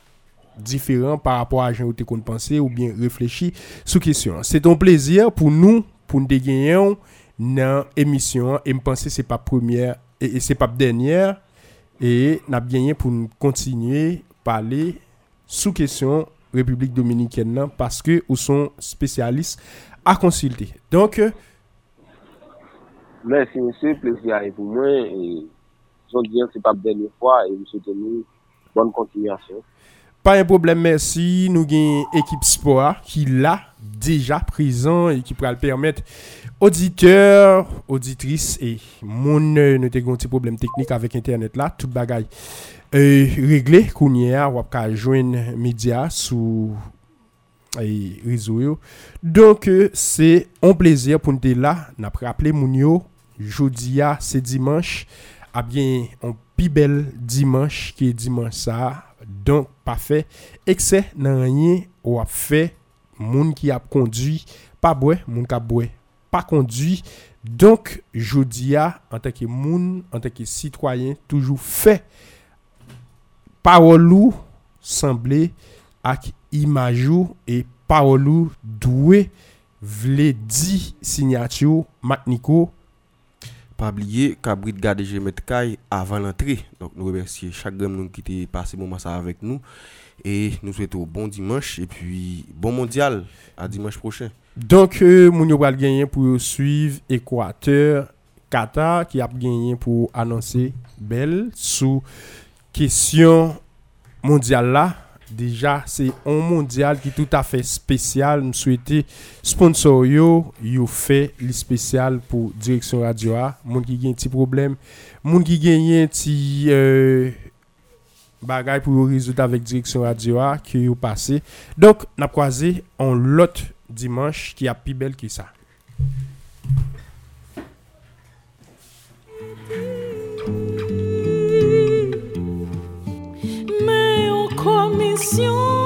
différentes par rapport à j'en te qu'on penser ou bien réfléchir sous question. C'est un plaisir pour nous pour nous gagner dans émission et m'penser c'est pas première et, et c'est pas dernière et n'a gagné pour nous continuer parler sous question République dominicaine là parce que ou sont spécialistes à consulter. Donc merci, monsieur. Plaisir à vous. Et je dis que ce n'est pas la dernière fois et vous souhaitez une bonne continuation. Pas de problème, merci. Nous avons une équipe Sport qui l'a déjà présent et qui pourra le permettre auditeurs, auditrices et mon euh, nous avons un petit problème technique avec Internet là. Tout bagaille euh, réglé. Kounia, ou après joindre média sous et réseau. Donc euh, c'est un plaisir pour nous être là. N'a pas rappelé Mounio jeudi à c'est dimanche à bien un plus bel dimanche qui est dimanche ça. Donc parfait. Excès n'a rien ou a fait moun qui a conduit pas bois, moun qui a bois pas conduit. Donc jeudi à en tant que moun, en tant que citoyen toujours fait parole semblé ak imajou et parolou doué vle di signature Matnico pas oublier Cabrit garder Gemetkai avant l'entrée. Donc nous remercions chaque gamme qui était passé moment ça avec nous et nous souhaitons bon dimanche et puis bon mondial à dimanche prochain. Donc euh, moun yo pral gagner pour suivre Équateur Qatar qui a gagné pour annoncer belle sous question mondial là Déjà, c'est un mondial qui est tout à fait spécial. Nous souhaitons sponsor yo, yo fait le spécial pour Direction Radio A. Moun qui gagne un petit problème, moun qui gagne un petit euh, bagay pour résoudre avec Direction Radio A qui yo passé. Donc, n'a croisé en l'autre dimanche qui a plus belle que ça. Commission